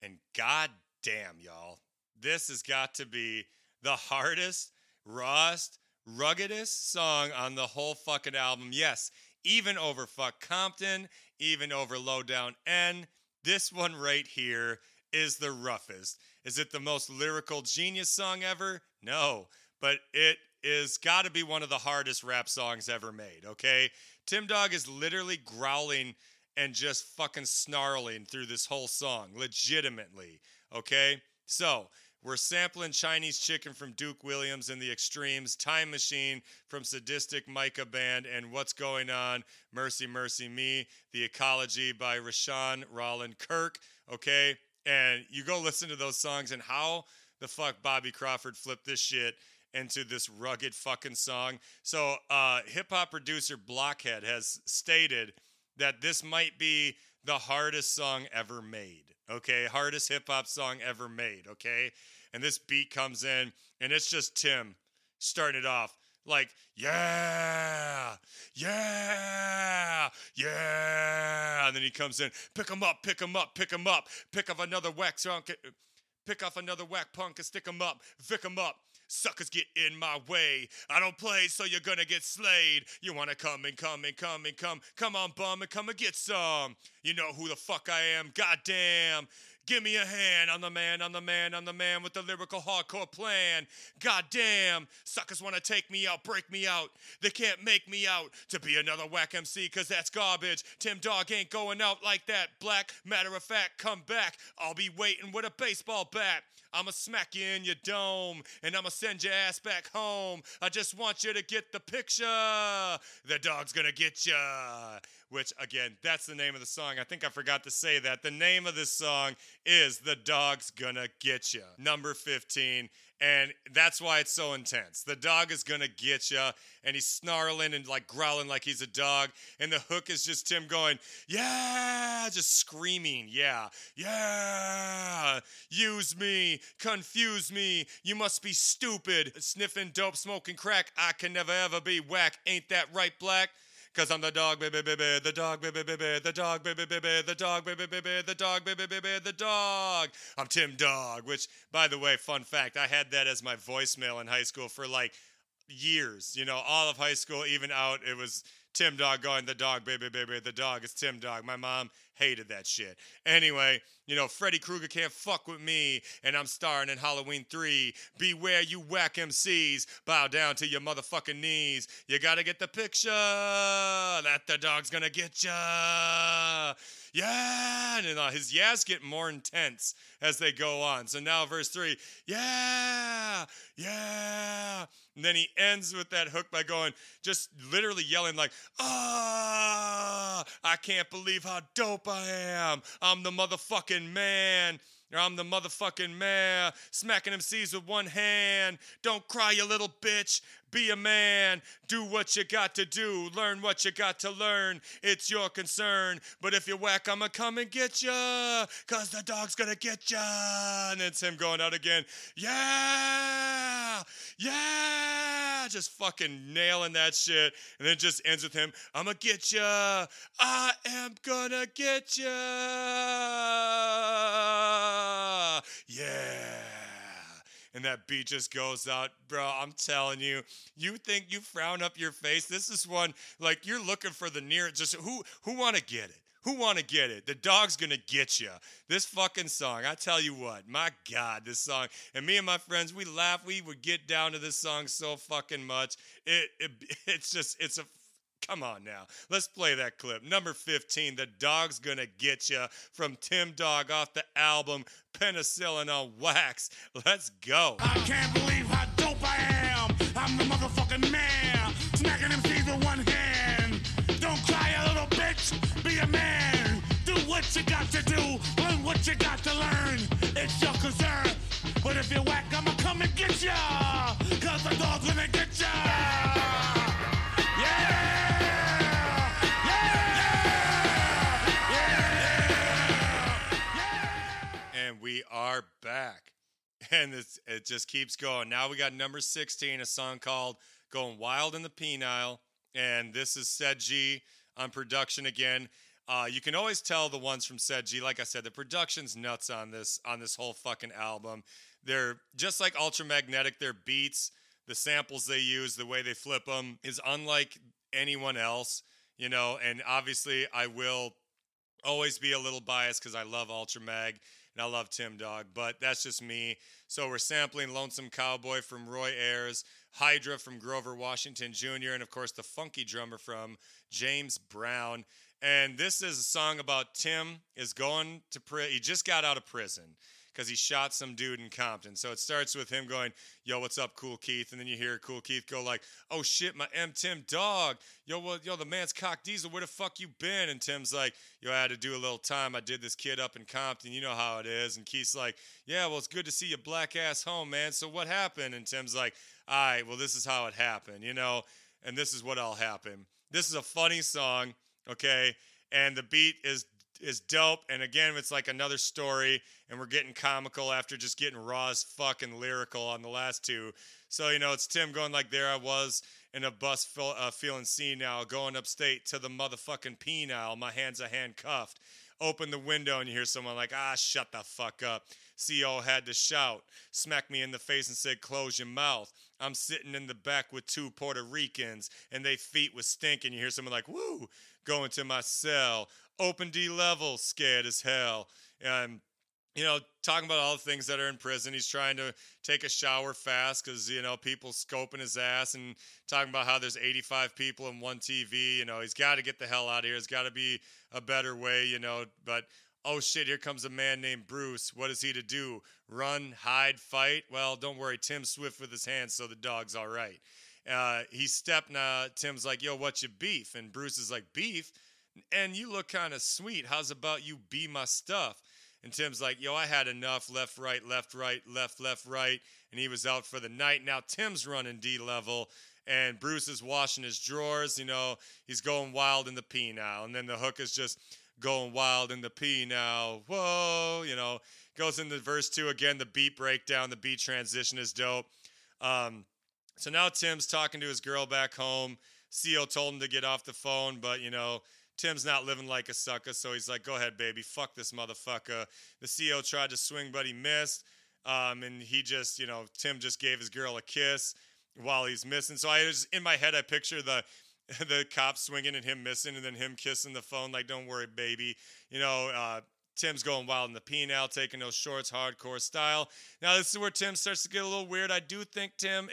And goddamn, y'all, this has got to be the hardest, rawest, ruggedest song on the whole fucking album. Yes, even over Fuck Compton, even over Low Down N. This one right here is the roughest. Is it the most lyrical genius song ever? No, but it is got to be one of the hardest rap songs ever made, okay? Tim Dog is literally growling and just fucking snarling through this whole song, legitimately, okay? So, we're sampling Chinese Chicken from Duke Williams and the Extremes, Time Machine from Sadistic Micah Band, and What's Going On, Mercy Mercy Me, The Ecology by Rashawn Roland Kirk, okay? And you go listen to those songs and how the fuck Bobby Crawford flipped this shit into this rugged fucking song. So hip-hop producer Blockhead has stated that this might be the hardest song ever made, okay? Hardest hip-hop song ever made, okay? And this beat comes in, and it's just Tim starting it off like, yeah. And then he comes in, pick off another whack punk and stick 'em up, vick 'em up. Suckers get in my way. I don't play, so you're gonna get slayed. You wanna come on, bum, and come and get some. You know who the fuck I am. Goddamn. Give me a hand, I'm the man, I'm the man, I'm the man with the lyrical hardcore plan. Goddamn, suckers wanna take me out, break me out. They can't make me out to be another whack MC, cause that's garbage. Tim Dog ain't going out like that, black. Matter of fact, come back. I'll be waiting with a baseball bat. I'ma smack you in your dome, and I'ma send your ass back home. I just want you to get the picture. The dog's gonna get ya. Which, again, that's the name of the song. I think I forgot to say that. The name of this song is The Dog's Gonna Get Ya, number 15. And that's why it's so intense. The dog is gonna get ya, and he's snarling and like growling like he's a dog. And the hook is just Tim going, yeah, just screaming, yeah, yeah. Use me, confuse me, you must be stupid. Sniffing dope, smoking crack, I can never ever be whack. Ain't that right, black? Cause I'm the dog, baby, baby, the dog, baby, baby, the dog, baby, baby, the dog, baby, baby, the dog, baby, baby, the dog. I'm Tim Dog, which, by the way, fun fact, I had that as my voicemail in high school for like years, you know, all of high school, even out, it was Tim Dog going, the dog, baby, baby, the dog, it's Tim Dog. My mom hated that shit. Anyway, you know, Freddy Krueger can't fuck with me, and I'm starring in Halloween 3. Beware you whack MCs, bow down to your motherfucking knees. You gotta get the picture that the dog's gonna get ya. Yeah, and his yeahs get more intense as they go on. So now verse 3, yeah, yeah. And then he ends with that hook by going, just literally yelling like, ah, I can't believe how dope I am. I'm the motherfucking man. I'm the motherfucking man, smacking MCs with one hand. Don't cry, you little bitch. Be a man. Do what you got to do. Learn what you got to learn. It's your concern. But if you're whack, I'ma come and get ya. Cause the dog's gonna get ya. And it's him going out again. Yeah! Yeah! Just fucking nailing that shit. And then it just ends with him. I'ma get ya. I am gonna get ya. Yeah! And that beat just goes out, bro. I'm telling you, you think you frown up your face. This is one like you're looking for the near. Just who want to get it? Who want to get it? The dog's gonna get you. This fucking song. I tell you what, my God, this song. And me and my friends, we laugh. We would get down to this song so fucking much. It's just. Come on now. Let's play that clip. Number 15, The Dog's Gonna Get Ya from Tim Dog off the album Penicillin on Wax. Let's go. I can't believe how dope I am. I'm the motherfucking man. Smacking MCs with one hand. Don't cry, a little bitch. Be a man. Do what you got to do. Learn what you got to learn. It's your concern. But if you're whack, I'ma come and get ya. Cause the dog's gonna get ya. We are back, and it just keeps going. Now we got number 16, a song called Going Wild in the Penile, and this is Ced Gee on production again. You can always tell the ones from Ced Gee. Like I said, the production's nuts on this whole fucking album. They're just like Ultramagnetic. Their beats, the samples they use, the way they flip them is unlike anyone else, you know, and obviously I will always be a little biased because I love Ultramag. And I love Tim Dog, but that's just me. So we're sampling Lonesome Cowboy from Roy Ayers, Hydra from Grover Washington Jr., and, of course, the funky drummer from James Brown. And this is a song about Tim is going to prison. He just got out of prison because he shot some dude in Compton. So it starts with him going, yo, what's up, Kool Keith? And then you hear Kool Keith go like, oh, shit, my M. Tim Dog. Yo, well, yo, the man's cock diesel. Where the fuck you been? And Tim's like, yo, I had to do a little time. I did this kid up in Compton. You know how it is. And Keith's like, yeah, well, it's good to see your black ass home, man. So what happened? And Tim's like, all right, well, this is how it happened, you know, and this is what'll happen. This is a funny song, okay, and the beat is dope. And again, it's like another story, and we're getting comical after just getting raw as fucking lyrical on the last two. So, you know, it's Tim going like, there I was in a bus feeling seen now, going upstate to the motherfucking penile. My hands are handcuffed. Open the window and you hear someone like, ah, shut the fuck up. CO had to shout, smack me in the face and said, close your mouth. I'm sitting in the back with two Puerto Ricans and they feet was stinking. You hear someone like, woo, going to my cell. Open D level, scared as hell. And you know, talking about all the things that are in prison. He's trying to take a shower fast because, you know, people scoping his ass and talking about how there's 85 people in one TV. You know, he's got to get the hell out of here. There's got to be a better way, you know. But, oh, shit, here comes a man named Bruce. What is he to do? Run, hide, fight? Well, don't worry. Tim's swift with his hands, so the dog's all right. He stepped. Tim's like, yo, what's your beef? And Bruce is like, beef? And you look kind of sweet. How's about you be my stuff? And Tim's like, yo, I had enough. Left, right, left, right, left, left, right. And he was out for the night. Now Tim's running D-level, and Bruce is washing his drawers. You know, he's going wild in the pee now. And then the hook is just going wild in the pee now. Whoa, you know, goes into verse 2 again. The beat breakdown, the beat transition is dope. So now Tim's talking to his girl back home. CO told him to get off the phone, but, you know, Tim's not living like a sucker, so he's like, go ahead, baby, fuck this motherfucker. The CEO tried to swing, but he missed, and he just, you know, Tim just gave his girl a kiss while he's missing. So I was, in my head, I picture the cop swinging and him missing, and then him kissing the phone like, don't worry, baby. You know, Tim's going wild in the pee now, taking those shorts, hardcore style. Now this is where Tim starts to get a little weird. I do think Tim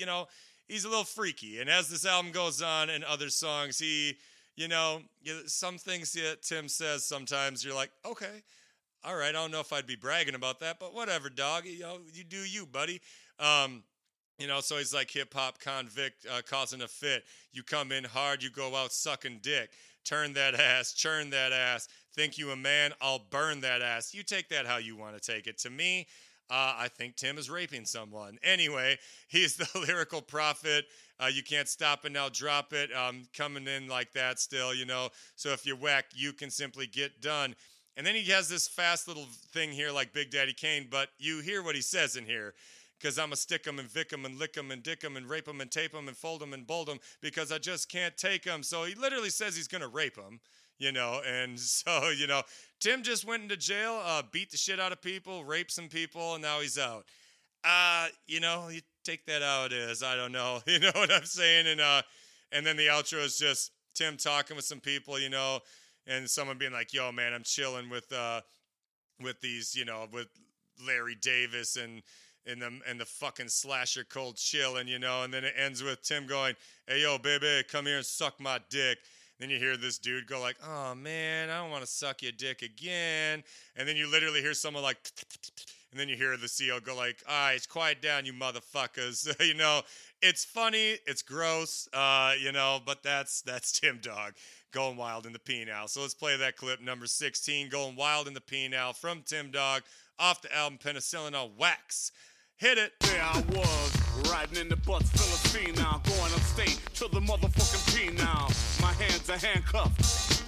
you know, he's a little freaky, and as this album goes on and other songs, he, you know, some things that Tim says sometimes you're like, okay, all right, I don't know if I'd be bragging about that, but whatever, dog, you know, you do you, buddy. You know, so he's like hip-hop convict causing a fit. You come in hard, you go out sucking dick. Turn that ass, churn that ass. Think you a man, I'll burn that ass. You take that how you want to take it. To me, I think Tim is raping someone. Anyway, he's the lyrical prophet. You can't stop it now, drop it. Coming in like that still, you know. So if you're whack, you can simply get done. And then he has this fast little thing here like Big Daddy Kane, but you hear what he says in here. Because I'm going to stick 'em and vick 'em and lick 'em and dick 'em and rape 'em and tape 'em and fold 'em and bold 'em because I just can't take 'em. So he literally says he's going to rape 'em. You know, and so, you know, Tim just went into jail, beat the shit out of people, raped some people, and now he's out. You know, you take that how it is. I don't know. You know what I'm saying? And then the outro is just Tim talking with some people, you know, and someone being like, yo, man, I'm chilling with these, you know, with Larry Davis and the fucking slasher Cold Chillin', you know. And then it ends with Tim going, hey, yo, baby, come here and suck my dick. Then you hear this dude go like, oh, man, I don't want to suck your dick again. And then you literally hear someone like, and then you hear the CEO go like, all right, quiet down, you motherfuckers. You know, it's funny. It's gross, you know, but that's Tim Dog going wild in the pee now. So let's play that clip, number 16, going wild in the pee now from Tim Dog off the album Penicillin on Wax. Hit it. There I was, riding in the bus, Philippine now, going upstate to the motherfucking pee now. My hands are handcuffed.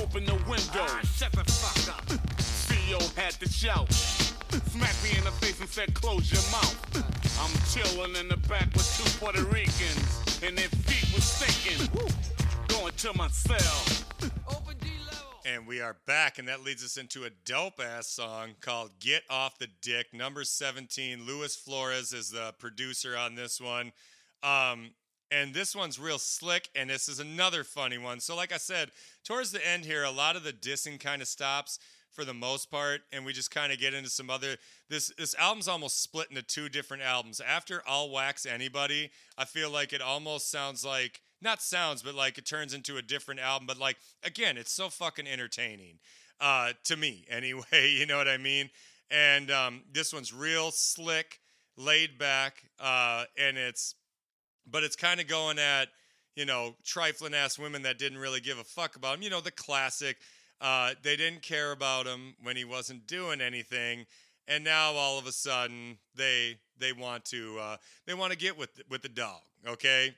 Open the window. Ah, shut the fuck up. CEO had to shout. Smacked me in the face and said, close your mouth. I'm chilling in the back with two Puerto Ricans, and their feet was stinking. Going to my cell. Open D-level. And we are back, and that leads us into a dope-ass song called Get Off the Dick, number 17. Luis Flores is the producer on this one. And this one's real slick, and this is another funny one. So like I said, towards the end here, a lot of the dissing kind of stops for the most part, and we just kind of get into some other... This album's almost split into two different albums. After I'll Wax Anybody, I feel like it almost sounds like... Not sounds, but like it turns into a different album. But like, again, it's so fucking entertaining. To me, anyway. You know what I mean? And this one's real slick, laid back, and it's... But it's kind of going at, you know, trifling-ass women that didn't really give a fuck about him. You know, the classic. They didn't care about him when he wasn't doing anything. And now, all of a sudden, they want to get with the dog, okay?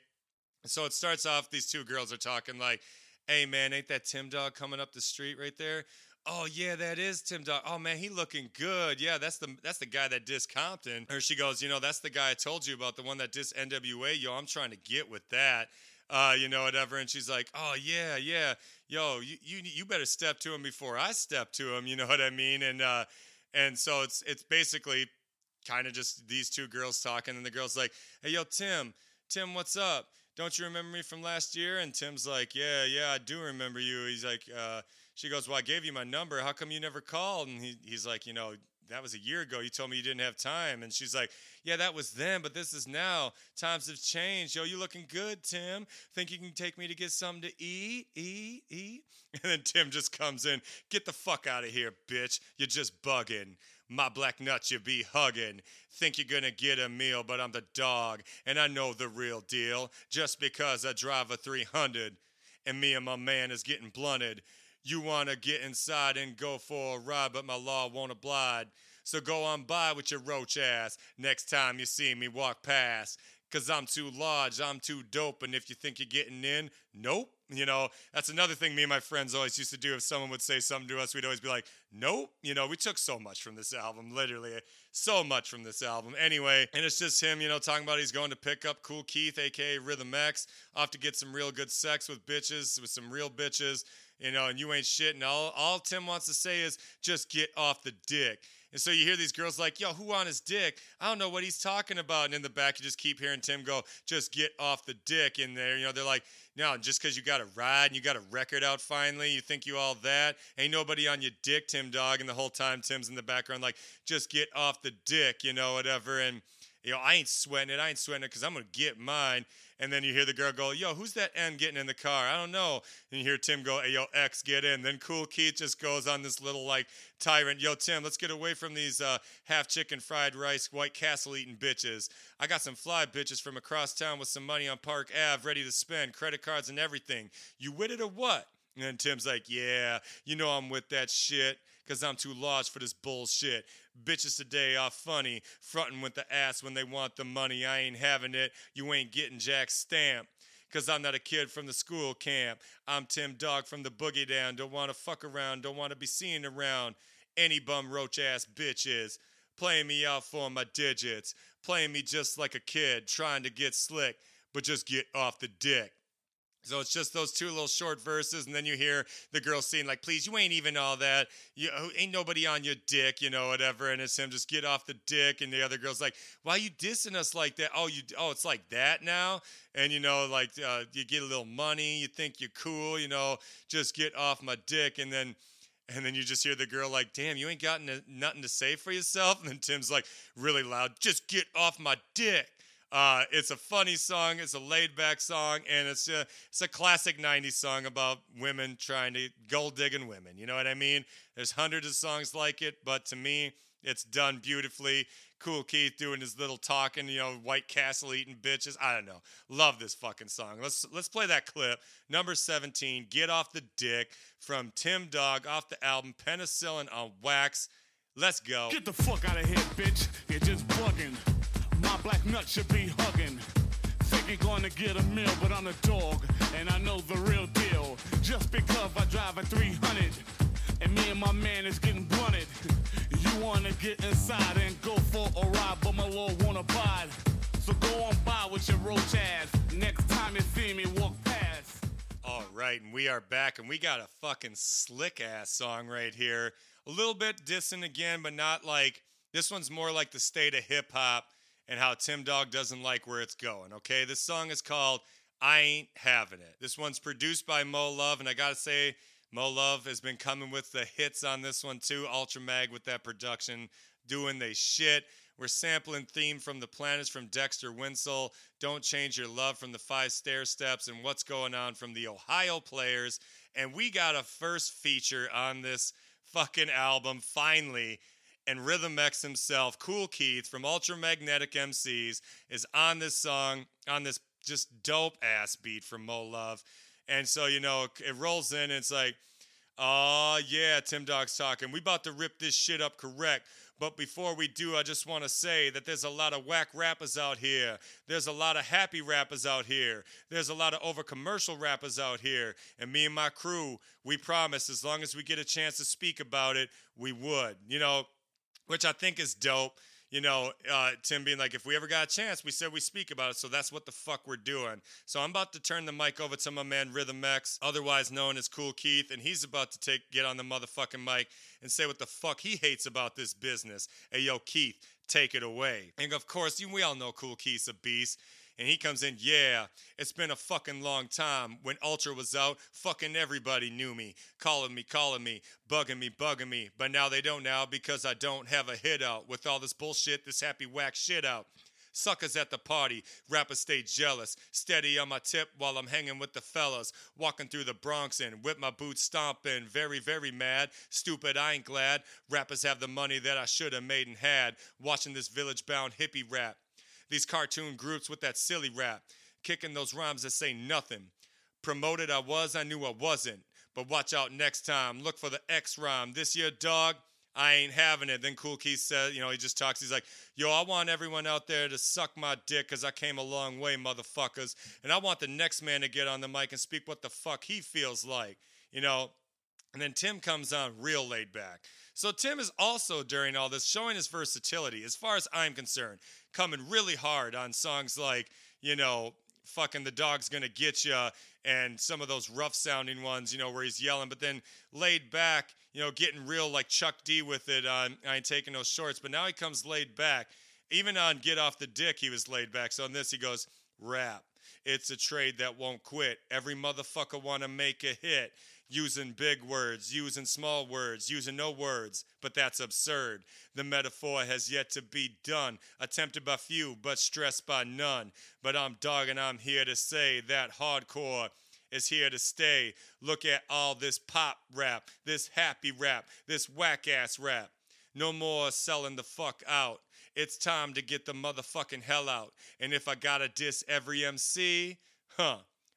So it starts off, these two girls are talking like, hey, man, ain't that Tim Dog coming up the street right there? Oh, yeah, that is Tim Dog. Oh, man, he looking good. Yeah, that's the guy that dissed Compton. Or she goes, you know, that's the guy I told you about, the one that dissed NWA. Yo, I'm trying to get with that, you know, whatever. And she's like, oh, yeah. Yo, you better step to him before I step to him. You know what I mean? And so it's basically kind of just these two girls talking. And the girl's like, hey, yo, Tim, what's up? Don't you remember me from last year? And Tim's like, yeah, I do remember you. He's like, She goes, well, I gave you my number. How come you never called? And he's like, you know, that was a year ago. You told me you didn't have time. And she's like, yeah, that was then, but this is now. Times have changed. Yo, you looking good, Tim. Think you can take me to get something to eat? And then Tim just comes in. Get the fuck out of here, bitch. You're just bugging. My black nuts you be hugging. Think you're gonna get a meal, but I'm the dog, and I know the real deal. Just because I drive a 300 and me and my man is getting blunted. You wanna get inside and go for a ride, but my law won't oblige. So go on by with your roach ass next time you see me walk past. 'Cause I'm too large, I'm too dope, and if you think you're getting in, nope. You know, that's another thing me and my friends always used to do. If someone would say something to us, we'd always be like, nope. You know, we took so much from this album, literally so much from this album. Anyway, and it's just him, you know, talking about he's going to pick up Kool Keith, aka Rhythm X, off to get some real good sex with bitches, with some real bitches, you know, and you ain't shit. And all Tim wants to say is just get off the dick. And so you hear these girls like, yo, who on his dick? I don't know what he's talking about. And in the back, you just keep hearing Tim go, just get off the dick in there. You know, they're like, no, just because you got a ride and you got a record out finally, you think you all that. Ain't nobody on your dick, Tim Dog. And the whole time Tim's in the background like, just get off the dick, you know, whatever. And, you know, I ain't sweating it because I'm going to get mine. And then you hear the girl go, yo, who's that N getting in the car? I don't know. And you hear Tim go, hey, yo, X, get in. Then Kool Keith just goes on this little, like, tyrant. Yo, Tim, let's get away from these half-chicken fried rice, White Castle-eating bitches. I got some fly bitches from across town with some money on Park Ave ready to spend, credit cards and everything. You with it or what? And then Tim's like, yeah, you know I'm with that shit because I'm too large for this bullshit. Bitches today are funny, frontin' with the ass when they want the money. I ain't having it. You ain't getting jack stamp because I'm not a kid from the school camp. I'm Tim Dog from the boogie down. Don't want to fuck around. Don't want to be seen around any bum roach-ass bitches. Playing me out for my digits. Playing me just like a kid trying to get slick, but just get off the dick. So it's just those two little short verses, and then you hear the girl singing, like, please, you ain't even all that. You ain't nobody on your dick, you know, whatever. And it's him, just get off the dick. And the other girl's like, why you dissing us like that? Oh, it's like that now? And, you know, like, you get a little money. You think you're cool, you know, just get off my dick. And then you just hear the girl like, damn, you ain't got nothing to say for yourself? And then Tim's like, really loud, just get off my dick. It's a funny song, it's a laid-back song, and it's a classic 90s song about women trying to, gold-digging women, you know what I mean? There's hundreds of songs like it, but to me, it's done beautifully. Kool Keith doing his little talking, you know, White Castle eating bitches. I don't know. Love this fucking song. Let's play that clip. Number 17, Get Off the Dick, from Tim Dog, off the album Penicillin on Wax. Let's go. Get the fuck out of here, bitch. You're just bugging. My black nut should be hugging. Think you're going to get a meal, but I'm a dog, and I know the real deal. Just because I drive a 300, and me and my man is getting blunted. You want to get inside and go for a ride, but my Lord won't abide. So go on by with your roach ass. Next time you see me, walk past. All right, and we are back, and we got a fucking slick-ass song right here. A little bit dissing again, but not like... This one's more like the state of hip-hop, and how Tim Dog doesn't like where it's going, okay? This song is called I Ain't Having It. This one's produced by Mo Love, and I gotta say, Mo Love has been coming with the hits on this one too. Ultramag with that production, doing they shit. We're sampling Theme from the Planets from Dexter Winsell, Don't Change Your Love from the Five Stair Steps, and What's Going On from the Ohio Players. And we got a first feature on this fucking album, finally. And Rhythm X himself, Kool Keith from Ultramagnetic MCs, is on this song, on this just dope-ass beat from Mo Love. And so, you know, it rolls in and it's like, oh, yeah, Tim Dog's talking. We about to rip this shit up correct. But before we do, I just want to say that there's a lot of whack rappers out here. There's a lot of happy rappers out here. There's a lot of over-commercial rappers out here. And me and my crew, we promise as long as we get a chance to speak about it, we would. You know, which I think is dope, you know, Tim being like, if we ever got a chance, we said we speak about it, so that's what the fuck we're doing. So I'm about to turn the mic over to my man Rhythm X, otherwise known as Kool Keith, and he's about to get on the motherfucking mic and say what the fuck he hates about this business. Hey, yo, Keith, take it away. And of course, we all know Kool Keith's a beast. And he comes in, yeah, it's been a fucking long time. When Ultra was out, fucking everybody knew me. Calling me, bugging me. But now they don't now because I don't have a hit out. With all this bullshit, this happy whack shit out. Suckers at the party, rappers stay jealous. Steady on my tip while I'm hanging with the fellas. Walking through the Bronx and with my boots stomping. Very, very mad. Stupid, I ain't glad. Rappers have the money that I should have made and had. Watching this village-bound hippie rap. These cartoon groups with that silly rap. Kicking those rhymes that say nothing. Promoted I was, I knew I wasn't. But watch out next time. Look for the X rhyme. This year, dog. I ain't having it. Then Kool Keith says, you know, he just talks. He's like, yo, I want everyone out there to suck my dick because I came a long way, motherfuckers. And I want the next man to get on the mic and speak what the fuck he feels like, you know. And then Tim comes on real laid back. So Tim is also, during all this, showing his versatility, as far as I'm concerned, coming really hard on songs like, you know, fucking The Dog's Gonna Get Ya, and some of those rough sounding ones, you know, where he's yelling, but then laid back, you know, getting real like Chuck D with it on I Ain't Taking No Shorts. But now he comes laid back. Even on Get Off the Dick, he was laid back. So on this, he goes, rap. It's a trade that won't quit. Every motherfucker wanna make a hit. Using big words, using small words, using no words, but that's absurd. The metaphor has yet to be done, attempted by few, but stressed by none. But I'm Dog and I'm here to say that hardcore is here to stay. Look at all this pop rap, this happy rap, this whack-ass rap. No more selling the fuck out. It's time to get the motherfucking hell out. And if I gotta diss every MC,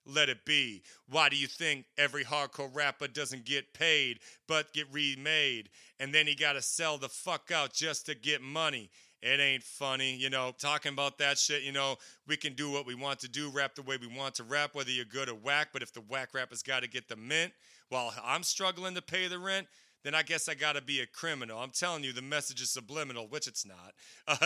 let it be. Why do you think every hardcore rapper doesn't get paid but get remade? And then he got to sell the fuck out just to get money. It ain't funny, you know, talking about that shit, you know, we can do what we want to do, rap the way we want to rap, whether you're good or whack. But if the whack rapper's got to get the mint while I'm struggling to pay the rent, then I guess I got to be a criminal. I'm telling you, the message is subliminal, which it's not.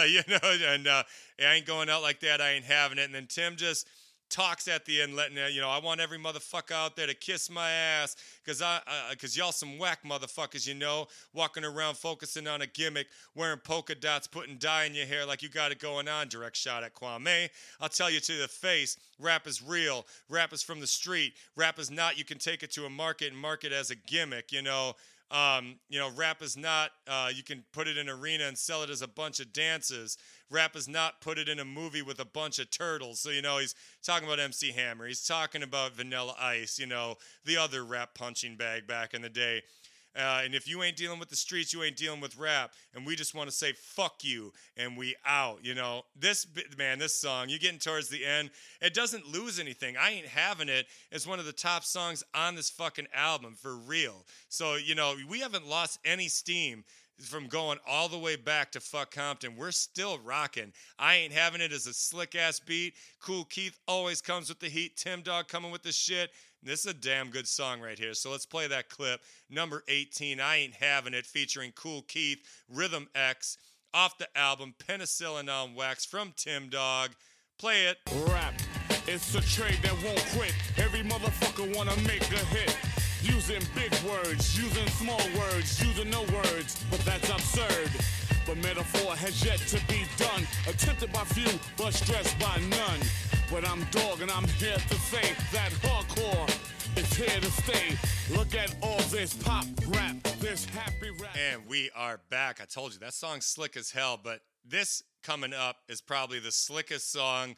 You know, and I ain't going out like that. I ain't having it. And then Tim just talks at the end, letting it, you know, I want every motherfucker out there to kiss my ass because y'all some whack motherfuckers, you know, walking around focusing on a gimmick, wearing polka dots, putting dye in your hair like you got it going on. Direct shot at Kwame. I'll tell you to the face, rap is real, rap is from the street, rap is not, you can take it to a market and market as a gimmick, you know. Rap is not, you can put it in an arena and sell it as a bunch of dances. Rap is not, put it in a movie with a bunch of turtles. So, you know, he's talking about MC Hammer. He's talking about Vanilla Ice, you know, the other rap punching bag back in the day. And if you ain't dealing with the streets, you ain't dealing with rap. And we just want to say, fuck you. And we out, you know, this song, you're getting towards the end. It doesn't lose anything. I Ain't Having It is one of the top songs on this fucking album for real. So, you know, we haven't lost any steam from going all the way back to Fuck Compton. We're still rocking. I Ain't Having It is a slick ass beat. Kool Keith always comes with the heat. Tim Dog coming with the shit. This is a damn good song right here. So let's play that clip. Number 18, I Ain't Having It, featuring Kool Keith, Rhythm X, off the album Penicillin on Wax from Tim Dog. Play it. Rap, it's a trade that won't quit. Every motherfucker wanna make a hit. Using big words, using small words, using no words, but that's absurd. The metaphor has yet to be done. Attempted by few, but stressed by none. But I'm Dog and I'm here to say that hardcore is here to stay. Look at all this pop rap, this happy rap. And we are back. I told you, that song's slick as hell, but this coming up is probably the slickest song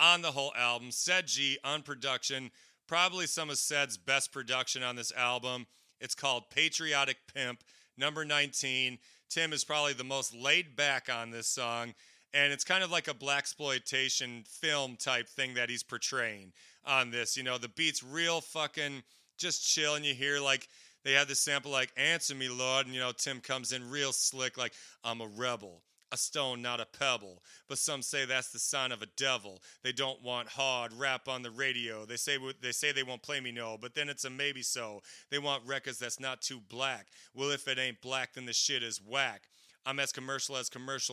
on the whole album. Ced Gee on production. Probably some of Ced's best production on this album. It's called Patriotic Pimp, number 19. Tim is probably the most laid back on this song, and it's kind of like a blaxploitation film type thing that he's portraying on this. You know, the beat's real fucking just chill, and you hear like they have this sample like, answer me, Lord, and you know, Tim comes in real slick like, I'm a rebel. A stone, not a pebble. But some say that's the sign of a devil. They don't want hard rap on the radio. They say they won't play me no, but then it's a maybe so. They want records that's not too black. Well, if it ain't black, then the shit is whack. I'm as commercial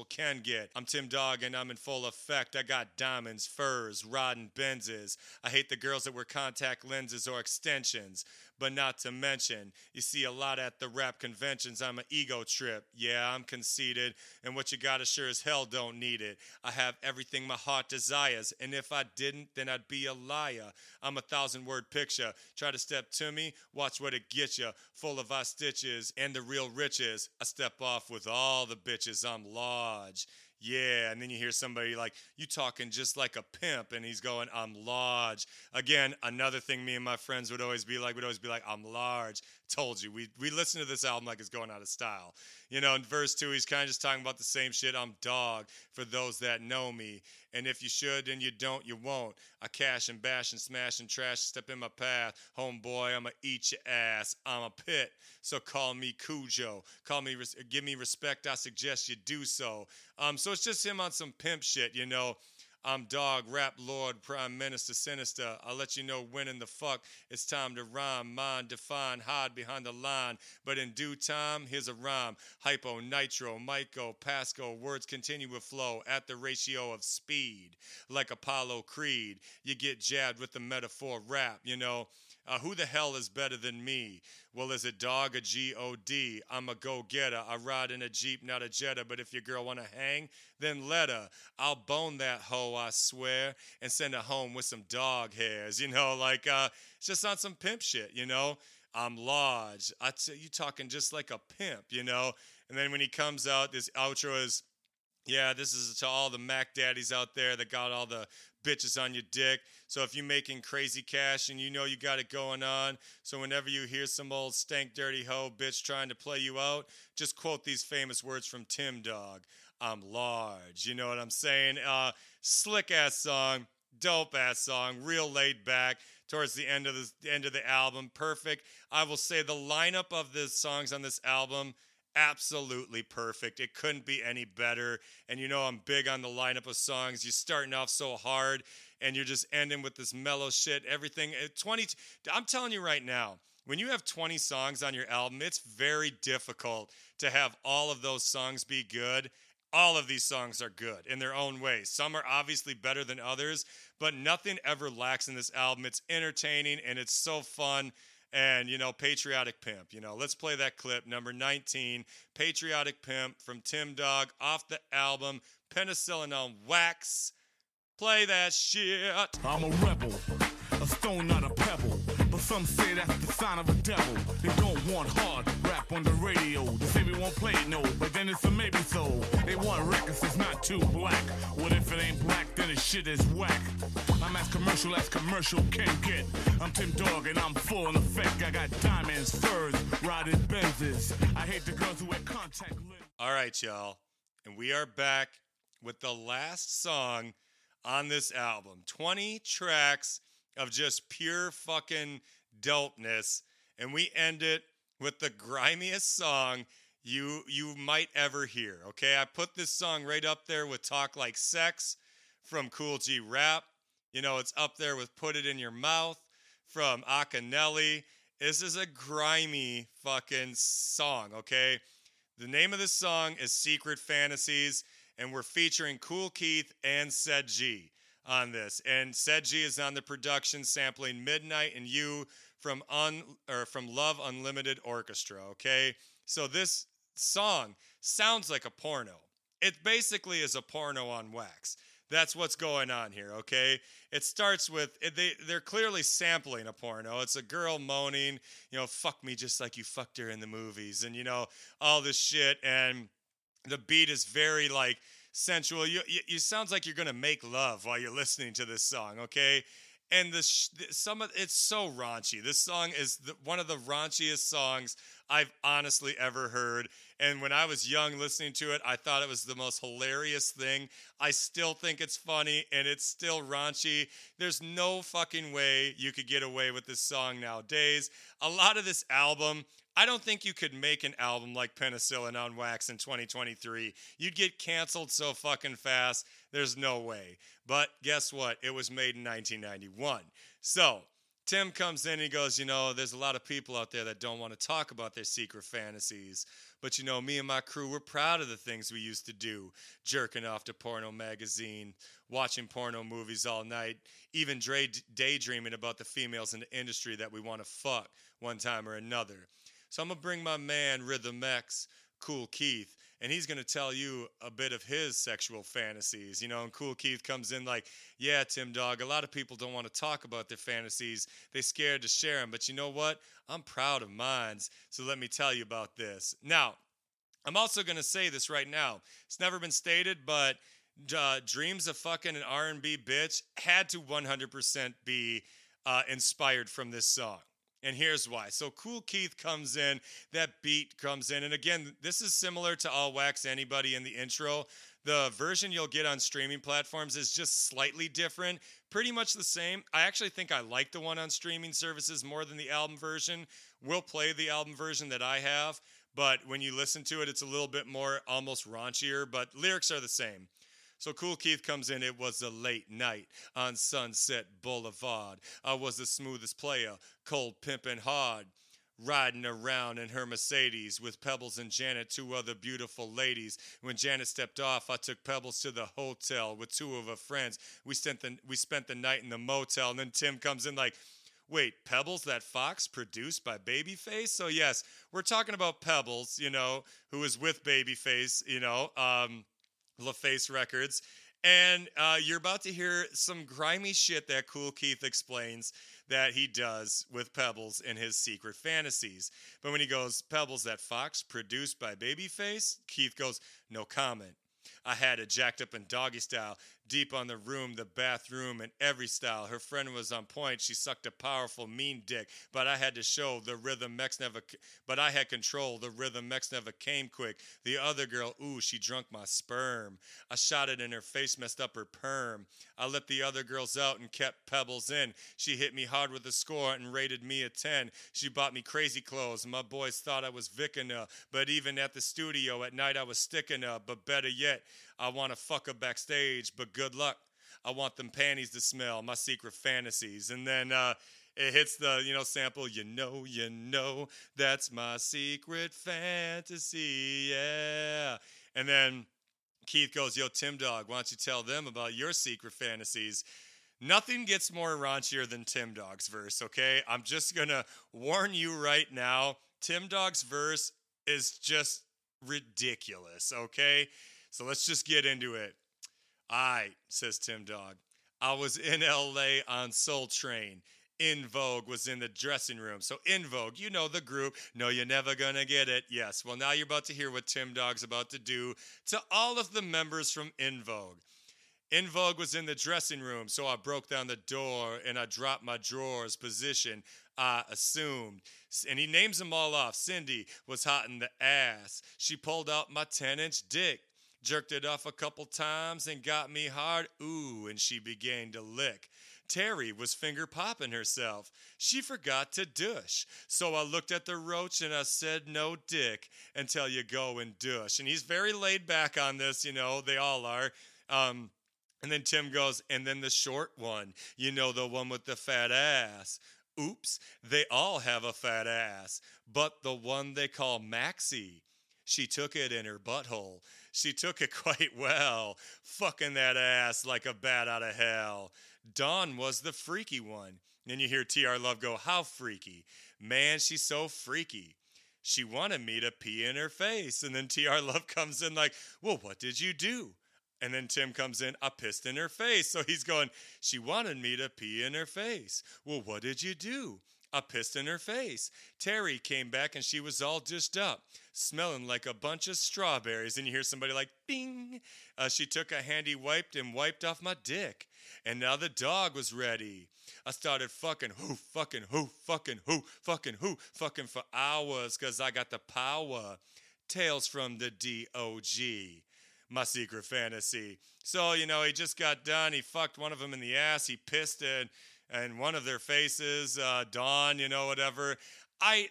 can get. I'm Tim Dog and I'm in full effect. I got diamonds, furs, rodding Benzes. I hate the girls that wear contact lenses or extensions. but not to mention, you see a lot at the rap conventions, I'm an ego trip. Yeah, I'm conceited, and what you got is sure as hell don't need it. I have everything my heart desires, and if I didn't, then I'd be a liar. I'm a 1,000-word picture. Try to step to me, watch what it gets ya. Full of our stitches and the real riches. I step off with all the bitches, I'm large. Yeah, and then you hear somebody like, you talking just like a pimp, and he's going, I'm large. Again, another thing me and my friends would always be like, I'm large. Told you, we listen to this album like it's going out of style. You know, in verse 2, he's kind of just talking about the same shit, I'm dog, for those that know me. And if you should and you don't, you won't. I cash and bash and smash and trash, step in my path. Homeboy, I'ma eat your ass. I'm a pit, so call me Cujo. Call me, give me respect, I suggest you do so. So it's just him on some pimp shit, you know. I'm dog, rap lord, prime minister, sinister. I'll let you know when in the fuck it's time to rhyme. Mind, define, hide behind the line. But in due time, here's a rhyme. Hypo, nitro, myco, pasco. Words continue with flow at the ratio of speed. Like Apollo Creed, you get jabbed with the metaphor rap, you know. Who the hell is better than me? Well, is it dog or G-O-D? I'm a go-getter. I ride in a Jeep, not a Jetta. But if your girl want to hang, then let her. I'll bone that hoe, I swear, and send her home with some dog hairs. You know, like, it's just on some pimp shit, you know? I'm large. You talking just like a pimp, you know? And then when he comes out, this outro is, yeah, this is to all the Mac daddies out there that got all the bitches on your dick. So if you're making crazy cash and you know you got it going on, so whenever you hear some old stank dirty hoe bitch trying to play you out, just quote these famous words from Tim Dog. I'm large. You know what I'm saying? Slick ass song, dope ass song, real laid back. Towards the end of the album, perfect. I will say the lineup of the songs on this album, absolutely perfect. It couldn't be any better. And you know I'm big on the lineup of songs. You're starting off so hard and you're just ending with this mellow shit. Everything. I'm telling you right now, when you have 20 songs on your album, it's very difficult to have all of those songs be good. All of these songs are good in their own way. Some are obviously better than others, but nothing ever lacks in this album. It's entertaining and it's so fun. And, you know, Patriotic Pimp, you know, let's play that clip, number 19, Patriotic Pimp from Tim Dog, off the album, Penicillin on Wax. Play that shit. I'm a rebel, a stone, not a pebble, but some say that's the sign of a devil. They don't want hard rap on the radio. They say we won't play it, no, but then it's a maybe so. They want records that's not too black. What if it ain't black, then this shit is whack. I'm as commercial can get. I'm Tim Dog and I'm full in effect. I got diamonds, furs, rotted Benzes. I hate the girls who wear contact lenses. All right, y'all. And we are back with the last song on this album. 20 tracks of just pure fucking dopeness. And we end it with the grimiest song you might ever hear, okay? I put this song right up there with Talk Like Sex from Kool G Rap. You know, it's up there with Put It In Your Mouth from Akinelli. This is a grimy fucking song, okay? The name of this song is Secret Fantasies, and we're featuring Kool Keith and Ced Gee on this. And Ced Gee is on the production, sampling Midnight and You from Love Unlimited Orchestra, okay? So this song sounds like a porno. It basically is a porno on wax. That's what's going on here, okay? It starts with, they're clearly sampling a porno. It's a girl moaning, you know, fuck me just like you fucked her in the movies, and, you know, all this shit, and the beat is very, like, sensual. You sounds like you're going to make love while you're listening to this song, okay? And it's so raunchy. This song is one of the raunchiest songs I've honestly ever heard. And when I was young listening to it, I thought it was the most hilarious thing. I still think it's funny and it's still raunchy. There's no fucking way you could get away with this song nowadays. A lot of this album, I don't think you could make an album like Penicillin on Wax in 2023. You'd get canceled so fucking fast. There's no way. But guess what? It was made in 1991. So Tim comes in and he goes, you know, there's a lot of people out there that don't want to talk about their secret fantasies. But, you know, me and my crew, we're proud of the things we used to do. Jerking off to porno magazine, watching porno movies all night, even daydreaming about the females in the industry that we want to fuck. one time or another. So I'm going to bring my man Rhythm X, Kool Keith, and he's going to tell you a bit of his sexual fantasies, you know, and Kool Keith comes in like, yeah, Tim Dog, a lot of people don't want to talk about their fantasies. They're scared to share them, but you know what? I'm proud of mine, so let me tell you about this. Now, I'm also going to say this right now. It's never been stated, but Dreams of Fucking an R&B Bitch had to 100% be inspired from this song. And here's why. So Kool Keith comes in, that beat comes in. And again, this is similar to I'll Wax Anybody in the intro. The version you'll get on streaming platforms is just slightly different. Pretty much the same. I actually think I like the one on streaming services more than the album version. We'll play the album version that I have. But when you listen to it, it's a little bit more almost raunchier. But lyrics are the same. So Kool Keith comes in, it was a late night on Sunset Boulevard. I was the smoothest player, cold pimpin' hard. Riding around in her Mercedes with Pebbles and Janet, two other beautiful ladies. When Janet stepped off, I took Pebbles to the hotel with two of her friends. We spent the night in the motel, and then Tim comes in like, wait, Pebbles, that fox produced by Babyface? So yes, we're talking about Pebbles, you know, who is with Babyface, you know, LaFace Records, and you're about to hear some grimy shit that Kool Keith explains that he does with Pebbles in his secret fantasies. But when he goes, Pebbles, that fox produced by Babyface, Keith goes, no comment. I had it jacked up in doggy style, deep on the room, the bathroom, and every style. Her friend was on point. She sucked a powerful, mean dick, but I had to show the Rhythm X never. But I had control. The Rhythm X never came quick. The other girl, ooh, she drunk my sperm. I shot it in her face, messed up her perm. I let the other girls out and kept Pebbles in. She hit me hard with a score and rated me a 10. She bought me crazy clothes. My boys thought I was vicking her, but even at the studio at night I was sticking her. But better yet, I want to fuck her backstage, but good luck. I want them panties to smell, my secret fantasies. And then it hits the, you know, sample, you know, that's my secret fantasy, yeah. And then Keith goes, yo, Tim Dog, why don't you tell them about your secret fantasies? Nothing gets more raunchier than Tim Dog's verse, okay? I'm just going to warn you right now, Tim Dog's verse is just ridiculous, okay? So let's just get into it. I, says Tim Dog, I was in L.A. on Soul Train. En Vogue was in the dressing room. So En Vogue, you know the group. No, you're never going to get it. Yes, well, now you're about to hear what Tim Dog's about to do to all of the members from En Vogue. En Vogue was in the dressing room, so I broke down the door and I dropped my drawers position, I assumed. And he names them all off. Cindy was hot in the ass. She pulled out my 10-inch dick. Jerked it off a couple times and got me hard, ooh, and she began to lick. Terry was finger popping herself. She forgot to douche. So I looked at the roach and I said, no dick until you go and douche. And he's very laid back on this, you know, they all are. And then Tim goes, and then the short one, you know, the one with the fat ass. Oops, they all have a fat ass, but the one they call Maxie. She took it in her butthole. She took it quite well, fucking that ass like a bat out of hell. Dawn was the freaky one. Then you hear T.R. Love go, how freaky? Man, she's so freaky. She wanted me to pee in her face. And then T.R. Love comes in like, well, what did you do? And then Tim comes in, I pissed in her face. So he's going, she wanted me to pee in her face. Well, what did you do? I pissed in her face. Terry came back and she was all dished up, smelling like a bunch of strawberries. And you hear somebody like, bing. She took a handy wipe and wiped off my dick. And now the dog was ready. I started fucking who, fucking who, fucking who, fucking who, fucking for hours because I got the power. Tales from the D.O.G., my secret fantasy. So, you know, he just got done. He fucked one of them in the ass. He pissed it. And one of their faces, Dawn, you know, whatever. I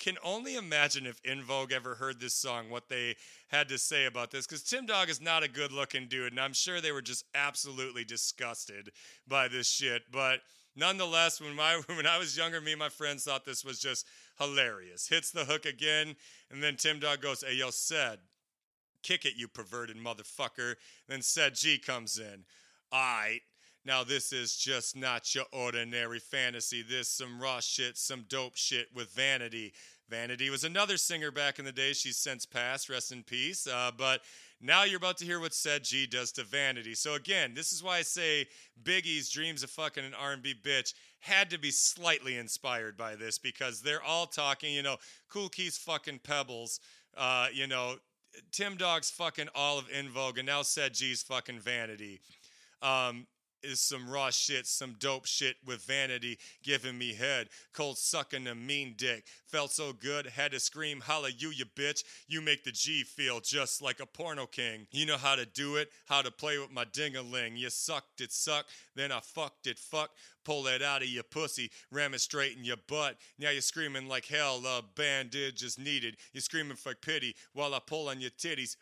can only imagine if En Vogue ever heard this song, what they had to say about this. Because Tim Dog is not a good-looking dude, and I'm sure they were just absolutely disgusted by this shit. But nonetheless, when I was younger, me and my friends thought this was just hilarious. Hits the hook again, and then Tim Dog goes, hey, yo, Ced, kick it, you perverted motherfucker. Then Ced Gee comes in. All right. Now this is just not your ordinary fantasy. This some raw shit, some dope shit with Vanity. Vanity was another singer back in the day. She's since passed, rest in peace. But now you're about to hear what Ced Gee does to Vanity. So again, this is why I say Biggie's Dreams of Fucking an R&B Bitch had to be slightly inspired by this, because they're all talking, you know, Kool Keith's fucking Pebbles, you know, Tim Dog's fucking all of En Vogue, and now Ced Gee's fucking Vanity. Is some raw shit, some dope shit with Vanity giving me head, cold sucking a mean dick, felt so good, had to scream hallelujah, bitch, you make the G feel just like a porno king, you know how to do it, how to play with my ding-a-ling, you sucked it suck, then I fucked it fuck, pull it out of your pussy, ram it straight in your butt, now you're screaming like hell, a bandage is needed, you're screaming for pity, while I pull on your titties,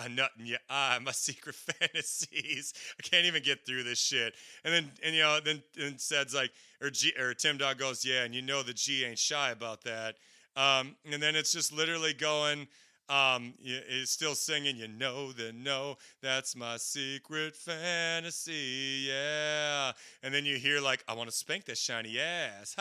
a nut in your eye, my secret fantasies. I can't even get through this shit. And then Ced's like, or Tim Dog goes, yeah, and you know the G ain't shy about that. And then it's just literally going, it's still singing, you know the no, that's my secret fantasy, yeah. And then you hear like, I want to spank that shiny ass,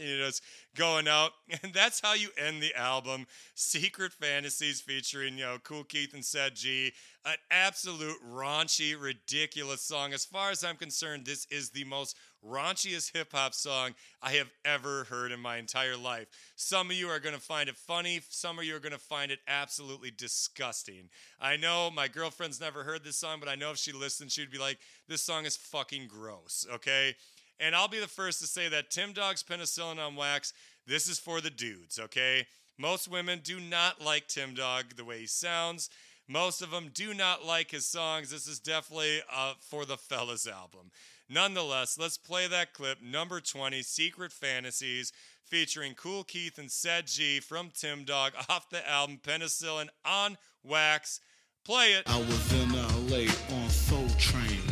you know, it's going out. And that's how you end the album, Secret Fantasies featuring, you know, Kool Keith and Ced Gee. An absolute raunchy, ridiculous song. As far as I'm concerned, this is the most raunchiest hip-hop song I have ever heard in my entire life. Some of you are going to find it funny. Some of you are going to find it absolutely disgusting. I know my girlfriend's never heard this song, but I know if she listened, she'd be like, this song is fucking gross, okay? And I'll be the first to say that Tim Dog's Penicillin on Wax, this is for the dudes, okay? Most women do not like Tim Dog the way he sounds. Most of them do not like his songs. This is definitely for the fellas album. Nonetheless, let's play that clip, number 20, Secret Fantasies, featuring Kool Keith and Ced Gee from Tim Dog off the album Penicillin on Wax. Play it. I was in L.A. on Soul Train.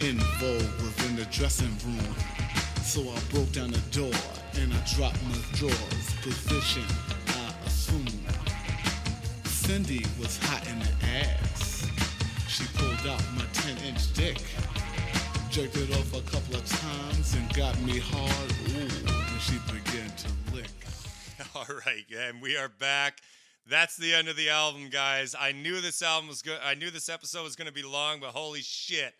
En Vogue was in the dressing room. So I broke down the door and I dropped my drawers. Position I assumed. Cindy was hot in the ass. She pulled out my 10-inch dick, jerked it off a couple of times, and got me hard. Ooh, and she began to lick. All right, and we are back. That's the end of the album, guys. I knew this album was good. I knew this episode was going to be long, but holy shit,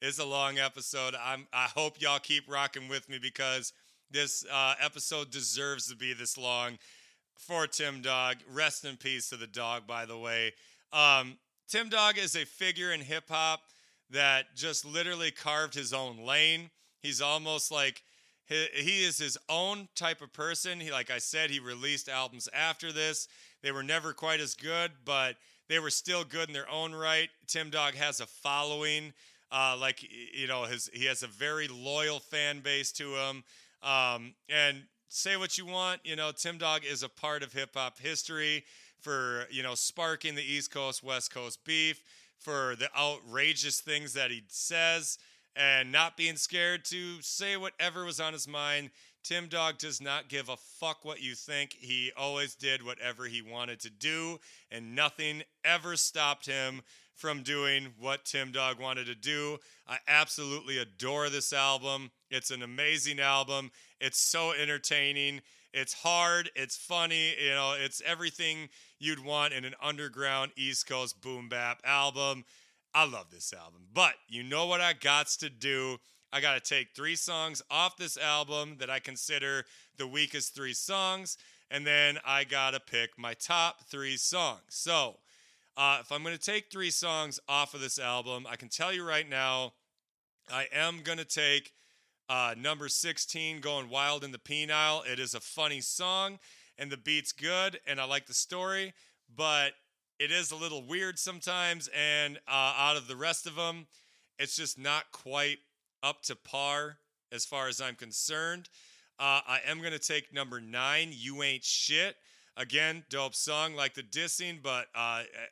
it's a long episode. I hope y'all keep rocking with me, because this episode deserves to be this long. For Tim Dog, rest in peace to the dog, by the way. Tim Dog is a figure in hip-hop that just literally carved his own lane. He's almost like, he is his own type of person. He, like I said, he released albums after this. They were never quite as good, but they were still good in their own right. Tim Dog has a following. Like, you know, he has a very loyal fan base to him. And say what you want, you know, Tim Dog is a part of hip-hop history for, you know, sparking the East Coast, West Coast beef, for the outrageous things that he says, and not being scared to say whatever was on his mind. Tim Dog does not give a fuck what you think. He always did whatever he wanted to do, and nothing ever stopped him from doing what Tim Dog wanted to do. I absolutely adore this album. It's an amazing album. It's so entertaining. It's hard. It's funny. You know, it's everything you'd want in an underground East Coast boom bap album. I love this album. But you know what I gots to do? I got to take 3 songs off this album that I consider the weakest 3 songs, and then I got to pick my top 3 songs. So if I'm going to take 3 songs off of this album, I can tell you right now, I am going to take number 16, Going Wild in the Penile. It is a funny song, and the beat's good, and I like the story, but it is a little weird sometimes, and out of the rest of them, it's just not quite up to par as far as I'm concerned. I am going to take number 9, You Ain't Shit. Again, dope song, like the dissing, but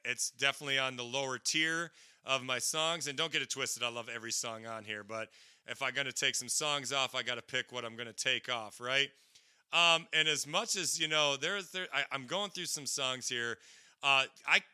it's definitely on the lower tier of my songs, and don't get it twisted, I love every song on here, but if I'm going to take some songs off, I got to pick what I'm going to take off, right? And as much as, you know, I'm going through some songs here. I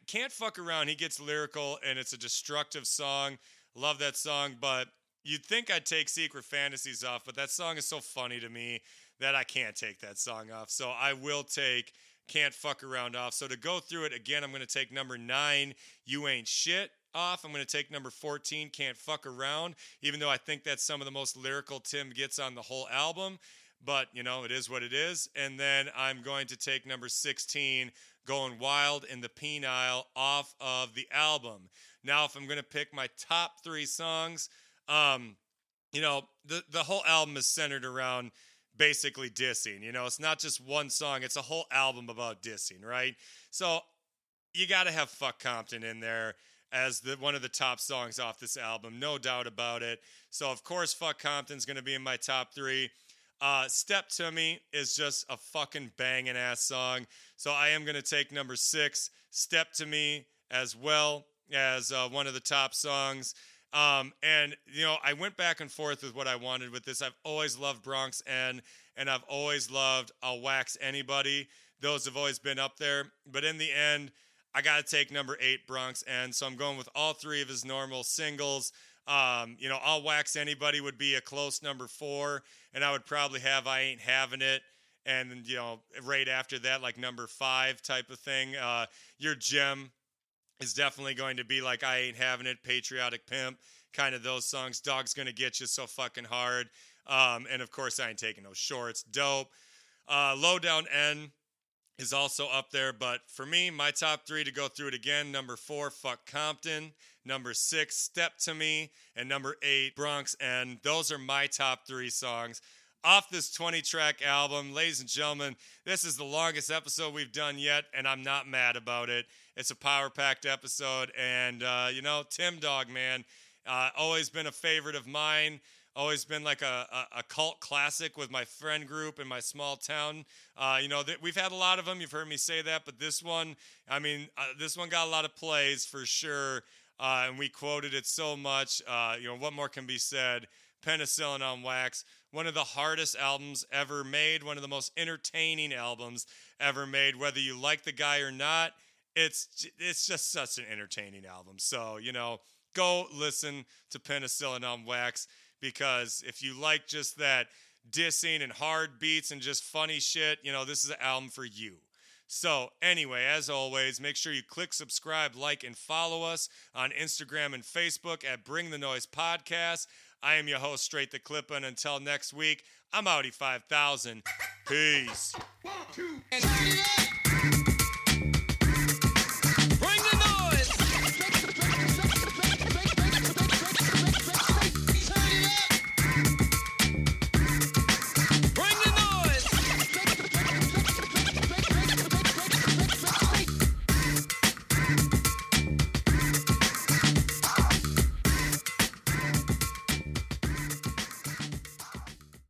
Can't Fuck Around, he gets lyrical, and it's a destructive song. Love that song, but You'd think I'd take Secret Fantasies off, but that song is so funny to me that I can't take that song off. So I will take Can't Fuck Around off. So to go through it again, I'm going to take number 9, You Ain't Shit, off. I'm going to take number 14, Can't Fuck Around, even though I think that's some of the most lyrical Tim gets on the whole album. But, you know, it is what it is. And then I'm going to take number 16, Going Wild in the Penile, off of the album. Now, if I'm going to pick my top 3 songs... you know, the whole album is centered around basically dissing. You know, it's not just one song, it's a whole album about dissing, right? So you got to have Fuck Compton in there as one of the top songs off this album, no doubt about it. So of course, Fuck Compton's going to be in my top 3. Step To Me is just a fucking banging ass song. So I am going to take number 6, Step To Me, as well as one of the top songs. And, you know, I went back and forth with what I wanted with this. I've always loved Bronx N, and I've always loved I'll Wax Anybody. Those have always been up there. But in the end, I got to take number 8, Bronx N. So I'm going with all 3 of his normal singles. You know, I'll Wax Anybody would be a close number 4, and I would probably have I Ain't Having It. And, you know, right after that, like number 5 type of thing. Your Gem is definitely going to be like I Ain't Having It, Patriotic Pimp, kind of those songs. Dog's Gonna Get You So Fucking Hard. And of course, I Ain't Taking No Shorts. Dope. Low Down N is also up there. But for me, my top 3, to go through it again: number 4, Fuck Compton. Number 6, Step To Me. And number 8, Bronx N. Those are my top 3 songs off this 20-track album. Ladies and gentlemen, this is the longest episode we've done yet, and I'm not mad about it. It's a power-packed episode, and, you know, Tim Dog, man, always been a favorite of mine, always been like a cult classic with my friend group in my small town. You know, we've had a lot of them. You've heard me say that, but this one, I mean, this one got a lot of plays for sure, and we quoted it so much. You know, what more can be said? Penicillin on Wax, one of the hardest albums ever made, one of the most entertaining albums ever made. Whether you like the guy or not, it's just such an entertaining album. So, you know, go listen to Penicillin on Wax, because if you like just that dissing and hard beats and just funny shit, you know, this is an album for you. So anyway, as always, make sure you click subscribe, like, and follow us on Instagram and Facebook at Bring the Noise Podcast. I am your host, Straight The Clipper, and until next week, I'm Audi 5000. Peace. 1, 2, 3.